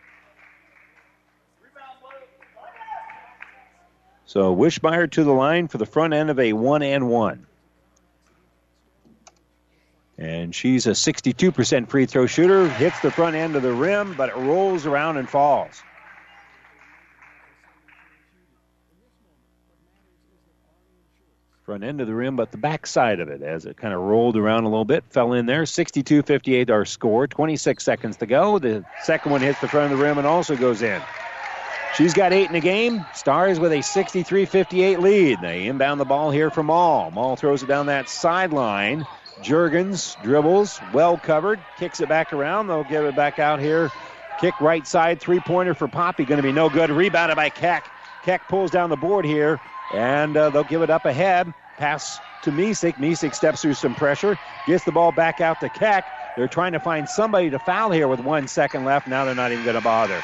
So Wischmeier to the line for the front end of a 1-and-1. And she's a 62% free throw shooter. Hits the front end of the rim, but it rolls around and falls. Front end of the rim, but the backside of it as it kind of rolled around a little bit, fell in there. 62-58 our score. 26 seconds to go. The second one hits the front of the rim and also goes in. She's got 8 in the game. Stars with a 63-58 lead. They inbound the ball here for Maul. Maul throws it down that sideline. Juergens dribbles, well covered, kicks it back around. They'll give it back out here. Kick right side, three-pointer for Poppy. Going to be no good. Rebounded by Keck. Keck pulls down the board here, and they'll give it up ahead. Pass to Misik. Misik steps through some pressure, gets the ball back out to Keck. They're trying to find somebody to foul here with 1 second left. Now they're not even going to bother.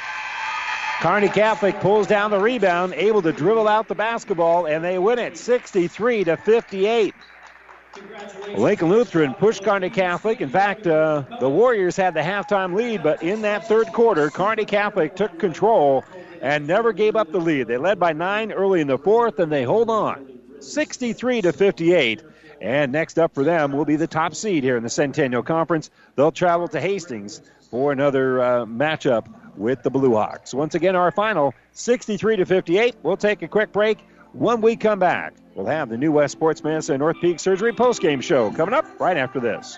Kearney Catholic pulls down the rebound, able to dribble out the basketball, and they win it 63-58. Lincoln Lutheran pushed Kearney Catholic. In fact, the Warriors had the halftime lead, but in that third quarter, Kearney Catholic took control and never gave up the lead. They led by 9 early in the fourth, and they hold on, 63-58. And next up for them will be the top seed here in the Centennial Conference. They'll travel to Hastings for another matchup with the Blue Hawks. Once again, our final, 63-58. We'll take a quick break. When we come back, we'll have the New West Sports Medicine and North Peak Surgery postgame show coming up right after this.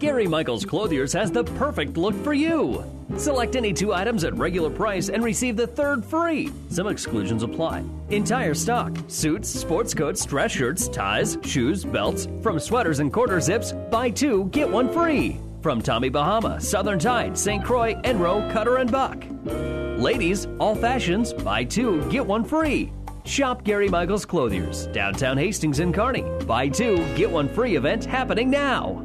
Gary Michaels Clothiers has the perfect look for you. Select any two items at regular price and receive the third free. Some exclusions apply. Entire stock, suits, sports coats, dress shirts, ties, shoes, belts. From sweaters and quarter zips, buy two, get one free. From Tommy Bahama, Southern Tide, St. Croix, Enro, Cutter, and Buck. Ladies, all fashions, buy two, get one free. Shop Gary Michaels Clothiers, downtown Hastings and Kearney. Buy two, get one free event happening now.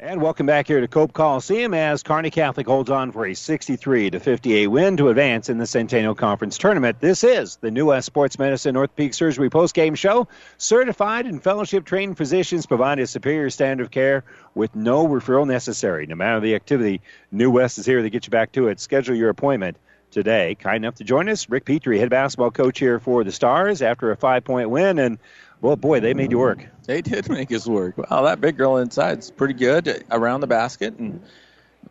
And welcome back here to Cope Coliseum as Kearney Catholic holds on for a 63-58 win to advance in the Centennial Conference Tournament. This is the New West Sports Medicine North Peak Surgery postgame show. Certified and fellowship-trained physicians provide a superior standard of care with no referral necessary. No matter the activity, New West is here to get you back to it. Schedule your appointment today. Kind enough to join us, Rick Petrie, head basketball coach here for the Stars after a 5-point win. And well, boy, they made you work. They did make us work. Wow, that big girl inside's pretty good around the basket, and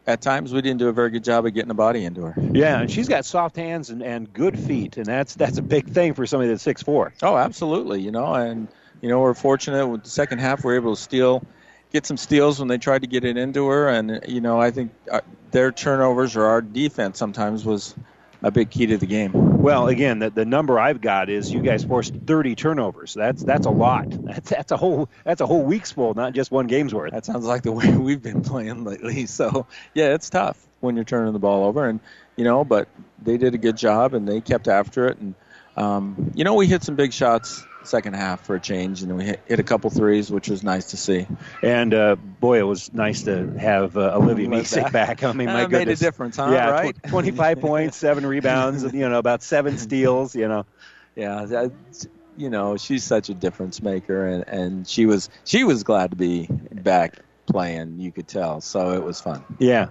at times we didn't do a very good job of getting a body into her. Yeah, and she's got soft hands and good feet, and that's a big thing for somebody that's 6'4". Oh, absolutely. We're fortunate with the second half. We're able to get some steals when they tried to get it into her, and I think their turnovers or our defense sometimes was a big key to the game. Well, again, the number I've got is you guys forced 30 turnovers. That's a lot. That's a whole week's full, not just one game's worth. That sounds like the way we've been playing lately. So yeah, it's tough when you're turning the ball over, and but they did a good job and they kept after it, and we hit some big shots second half for a change, and we hit a couple threes, which was nice to see. And boy, it was nice to have Olivia Misik back. I mean, my goodness, made a difference, huh? Yeah, right. 25 points, 7 rebounds, about 7 steals. Yeah, she's such a difference maker, and she was glad to be back playing, you could tell, so it was fun. Yeah,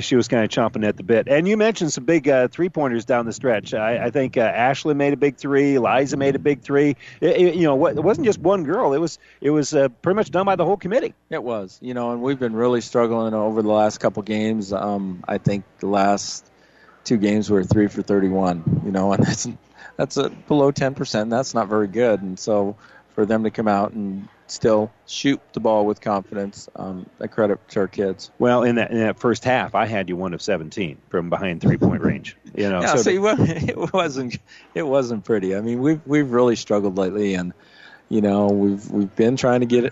she was kind of chomping at the bit. And you mentioned some big three-pointers down the stretch. I think Ashlyn made a big three, Liza made a big three. It wasn't just one girl. It was pretty much done by the whole committee. It was, and we've been really struggling over the last couple games. I think the last two games we were 3 for 31, and that's below 10%. That's not very good, and so for them to come out and still shoot the ball with confidence, a credit to our kids. Well, in that first half, I had you 1 of 17 from behind three-point range. It wasn't pretty. I mean, we've really struggled lately, and we've been trying to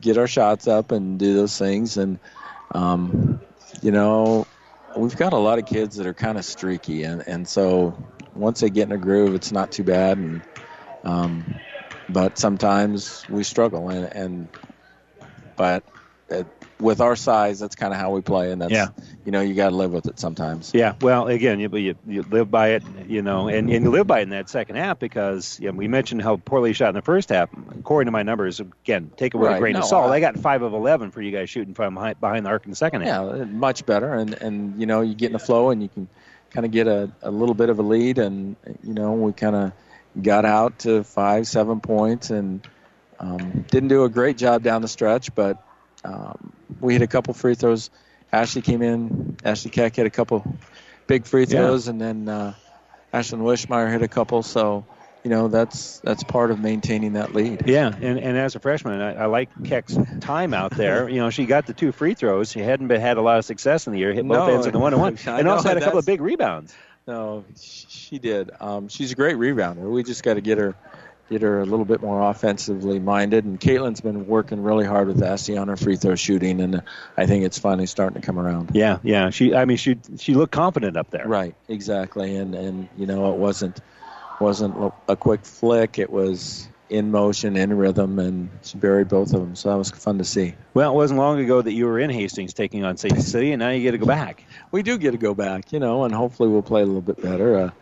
get our shots up and do those things, and we've got a lot of kids that are kind of streaky, and so once they get in a groove, it's not too bad, and but sometimes we struggle, but with our size, that's kind of how we play, and that's you got to live with it sometimes. Yeah, well, again, you live by it, and you live by it in that second half because we mentioned how poorly shot in the first half. According to my numbers, again, take it with a grain of salt. I got 5 of 11 for you guys shooting from behind the arc in the second half. Yeah, much better, and you get in the flow and you can kind of get a little bit of a lead, and we kind of got out to 5-7 points, and didn't do a great job down the stretch, but we hit a couple free throws. Ashley Keck hit a couple big free throws, and then Ashlyn Wischmeier hit a couple, so that's part of maintaining that lead. Yeah, and as a freshman, I like Keck's time out there. She got the 2 free throws. She hadn't had a lot of success in the year, hit both ends in the 1-on-1, and also had a couple of big rebounds. No, she did. She's a great rebounder. We just got to get her a little bit more offensively minded. And Caitlin's been working really hard with Ashley on her free throw shooting, and I think it's finally starting to come around. Yeah. She looked confident up there. Right, exactly. And it wasn't a quick flick. It was in motion, in rhythm, and she buried both of them, so that was fun to see. Well, it wasn't long ago that you were in Hastings taking on St. Cecilia, and now you get to go back. We do get to go back, and hopefully we'll play a little bit better.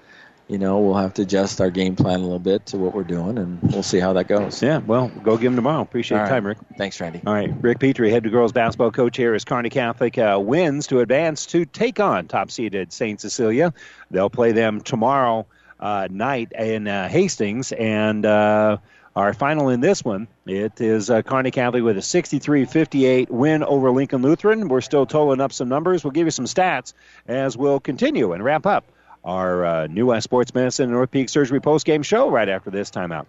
you know, we'll have to adjust our game plan a little bit to what we're doing, and we'll see how that goes. Yeah, well, go give them tomorrow. Appreciate your time, Rick. Thanks, Randy. All right, Rick Petrie, head girls basketball coach here as Kearney Catholic wins to advance to take on top-seeded St. Cecilia. They'll play them tomorrow night in Hastings, and our final in this one, it is Kearney Catholic with a 63-58 win over Lincoln Lutheran. We're still totaling up some numbers. We'll give you some stats as we'll continue and wrap up our New West Sports Medicine and North Peak Surgery postgame show right after this timeout.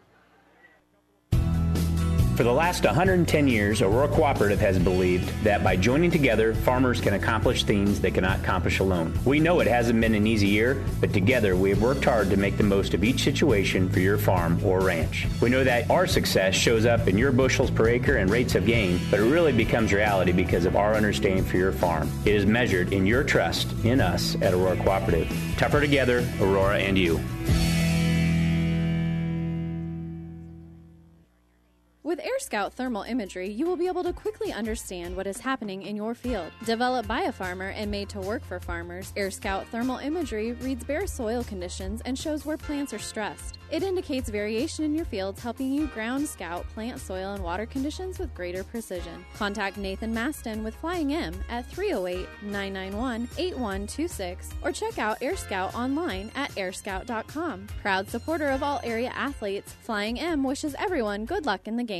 For the last 110 years, Aurora Cooperative has believed that by joining together, farmers can accomplish things they cannot accomplish alone. We know it hasn't been an easy year, but together we have worked hard to make the most of each situation for your farm or ranch. We know that our success shows up in your bushels per acre and rates of gain, but it really becomes reality because of our understanding for your farm. It is measured in your trust in us at Aurora Cooperative. Tougher together, Aurora and you. With Air Scout Thermal Imagery, you will be able to quickly understand what is happening in your field. Developed by a farmer and made to work for farmers, Air Scout Thermal Imagery reads bare soil conditions and shows where plants are stressed. It indicates variation in your fields, helping you ground scout plant, soil, and water conditions with greater precision. Contact Nathan Maston with Flying M at 308-991-8126 or check out Air Scout online at airscout.com. Proud supporter of all area athletes, Flying M wishes everyone good luck in the game.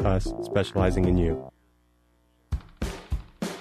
us, specializing in you.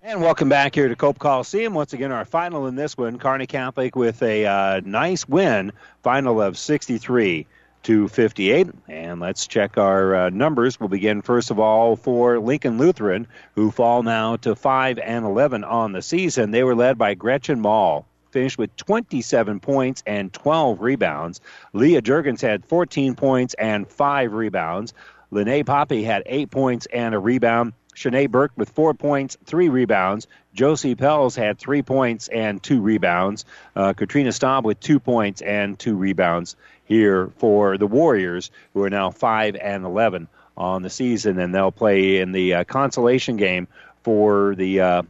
And welcome back here to Cope Coliseum. Once again, our final in this one, Kearney Catholic with a nice win, final of 63-58. And let's check our numbers. We'll begin, first of all, for Lincoln Lutheran, who fall now to 5-11 on the season. They were led by Gretchen Maul, finished with 27 points and 12 rebounds. Leah Juergens had 14 points and 5 rebounds. Lene Pompey had 8 points and a rebound. Shanae Burke with 4 points, 3 rebounds. Josie Pels had 3 points and 2 rebounds. Katrina Staub with 2 points and 2 rebounds here for the Warriors, who are now 5-11 on the season, and they'll play in the consolation game for the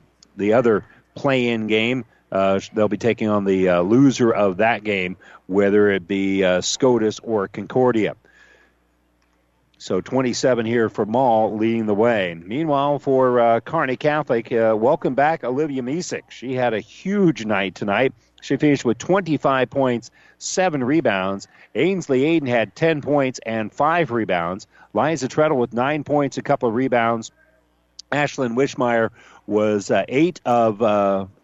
other play-in game. They'll be taking on the loser of that game, whether it be SCOTUS or Concordia. So 27 here for Maul leading the way. Meanwhile, for Kearney Catholic, welcome back Olivia Misik. She had a huge night tonight. She finished with 25 points, 7 rebounds. Ainsley Aiden had 10 points and 5 rebounds. Liza Trettle with 9 points, a couple of rebounds. Ashlyn Wischmeier was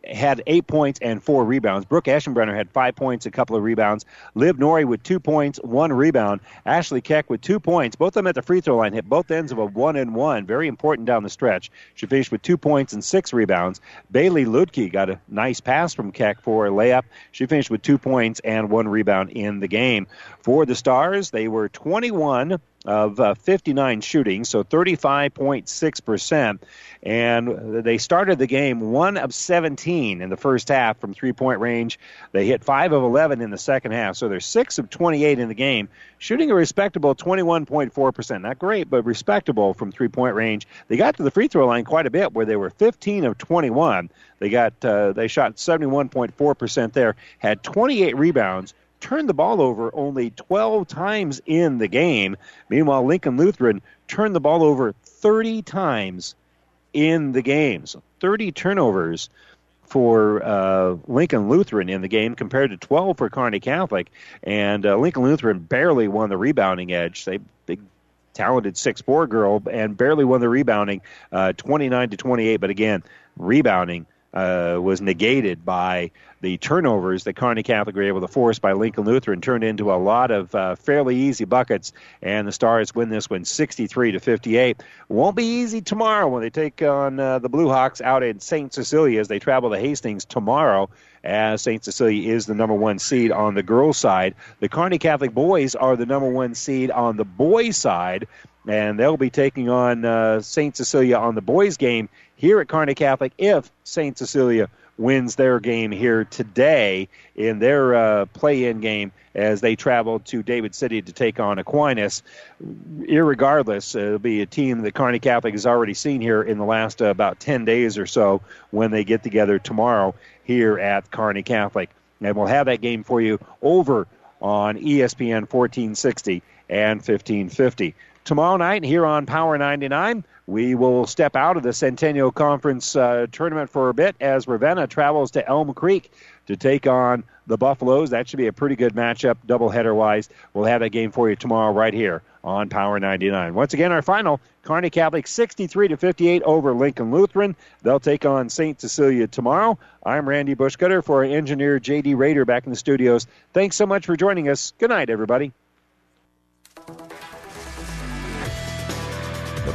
had 8 points and 4 rebounds. Brooke Eschenbrenner had 5 points, a couple of rebounds. Liv Norrie with 2 points, 1 rebound. Ashley Keck with 2 points. Both of them at the free throw line, hit both ends of a 1-and-1. Very important down the stretch. She finished with 2 points and 6 rebounds. Bailey Ludke got a nice pass from Keck for a layup. She finished with 2 points and 1 rebound in the game. For the Stars, they were 21 of 59 shooting, so 35.6%. And they started the game 1 of 17 in the first half from three-point range. They hit 5 of 11 in the second half, so they're 6 of 28 in the game, shooting a respectable 21.4%. Not great, but respectable from three-point range. They got to the free throw line quite a bit, where they were 15 of 21. They shot 71.4% there, had 28 rebounds, turned the ball over only 12 times in the game. Meanwhile, Lincoln Lutheran turned the ball over 30 times in the game. So 30 turnovers for Lincoln Lutheran in the game compared to 12 for Kearney Catholic. And Lincoln Lutheran barely won the rebounding edge. They big talented 6'4" girl and barely won the rebounding 29-28. But again, rebounding was negated by the turnovers that Kearney Catholic were able to force by Lincoln Lutheran, turned into a lot of fairly easy buckets, and the Stars win this one 63-58. Won't be easy tomorrow when they take on the Blue Hawks out in St. Cecilia as they travel to Hastings tomorrow, as St. Cecilia is the number one seed on the girls' side. The Kearney Catholic boys are the number one seed on the boys' side, and they'll be taking on St. Cecilia on the boys' game here at Kearney Catholic if St. Cecilia wins their game here today in their play-in game as they travel to David City to take on Aquinas. Irregardless, it'll be a team that Kearney Catholic has already seen here in the last about 10 days or so when they get together tomorrow here at Kearney Catholic. And we'll have that game for you over on ESPN 1460 and 1550. Tomorrow night here on Power 99, we will step out of the Centennial Conference Tournament for a bit as Ravenna travels to Elm Creek to take on the Buffaloes. That should be a pretty good matchup, doubleheader-wise. We'll have that game for you tomorrow right here on Power 99. Once again, our final, Kearney Catholic 63-58 over Lincoln Lutheran. They'll take on St. Cecilia tomorrow. I'm Randy Bushcutter for our engineer J.D. Rader back in the studios. Thanks so much for joining us. Good night, everybody. The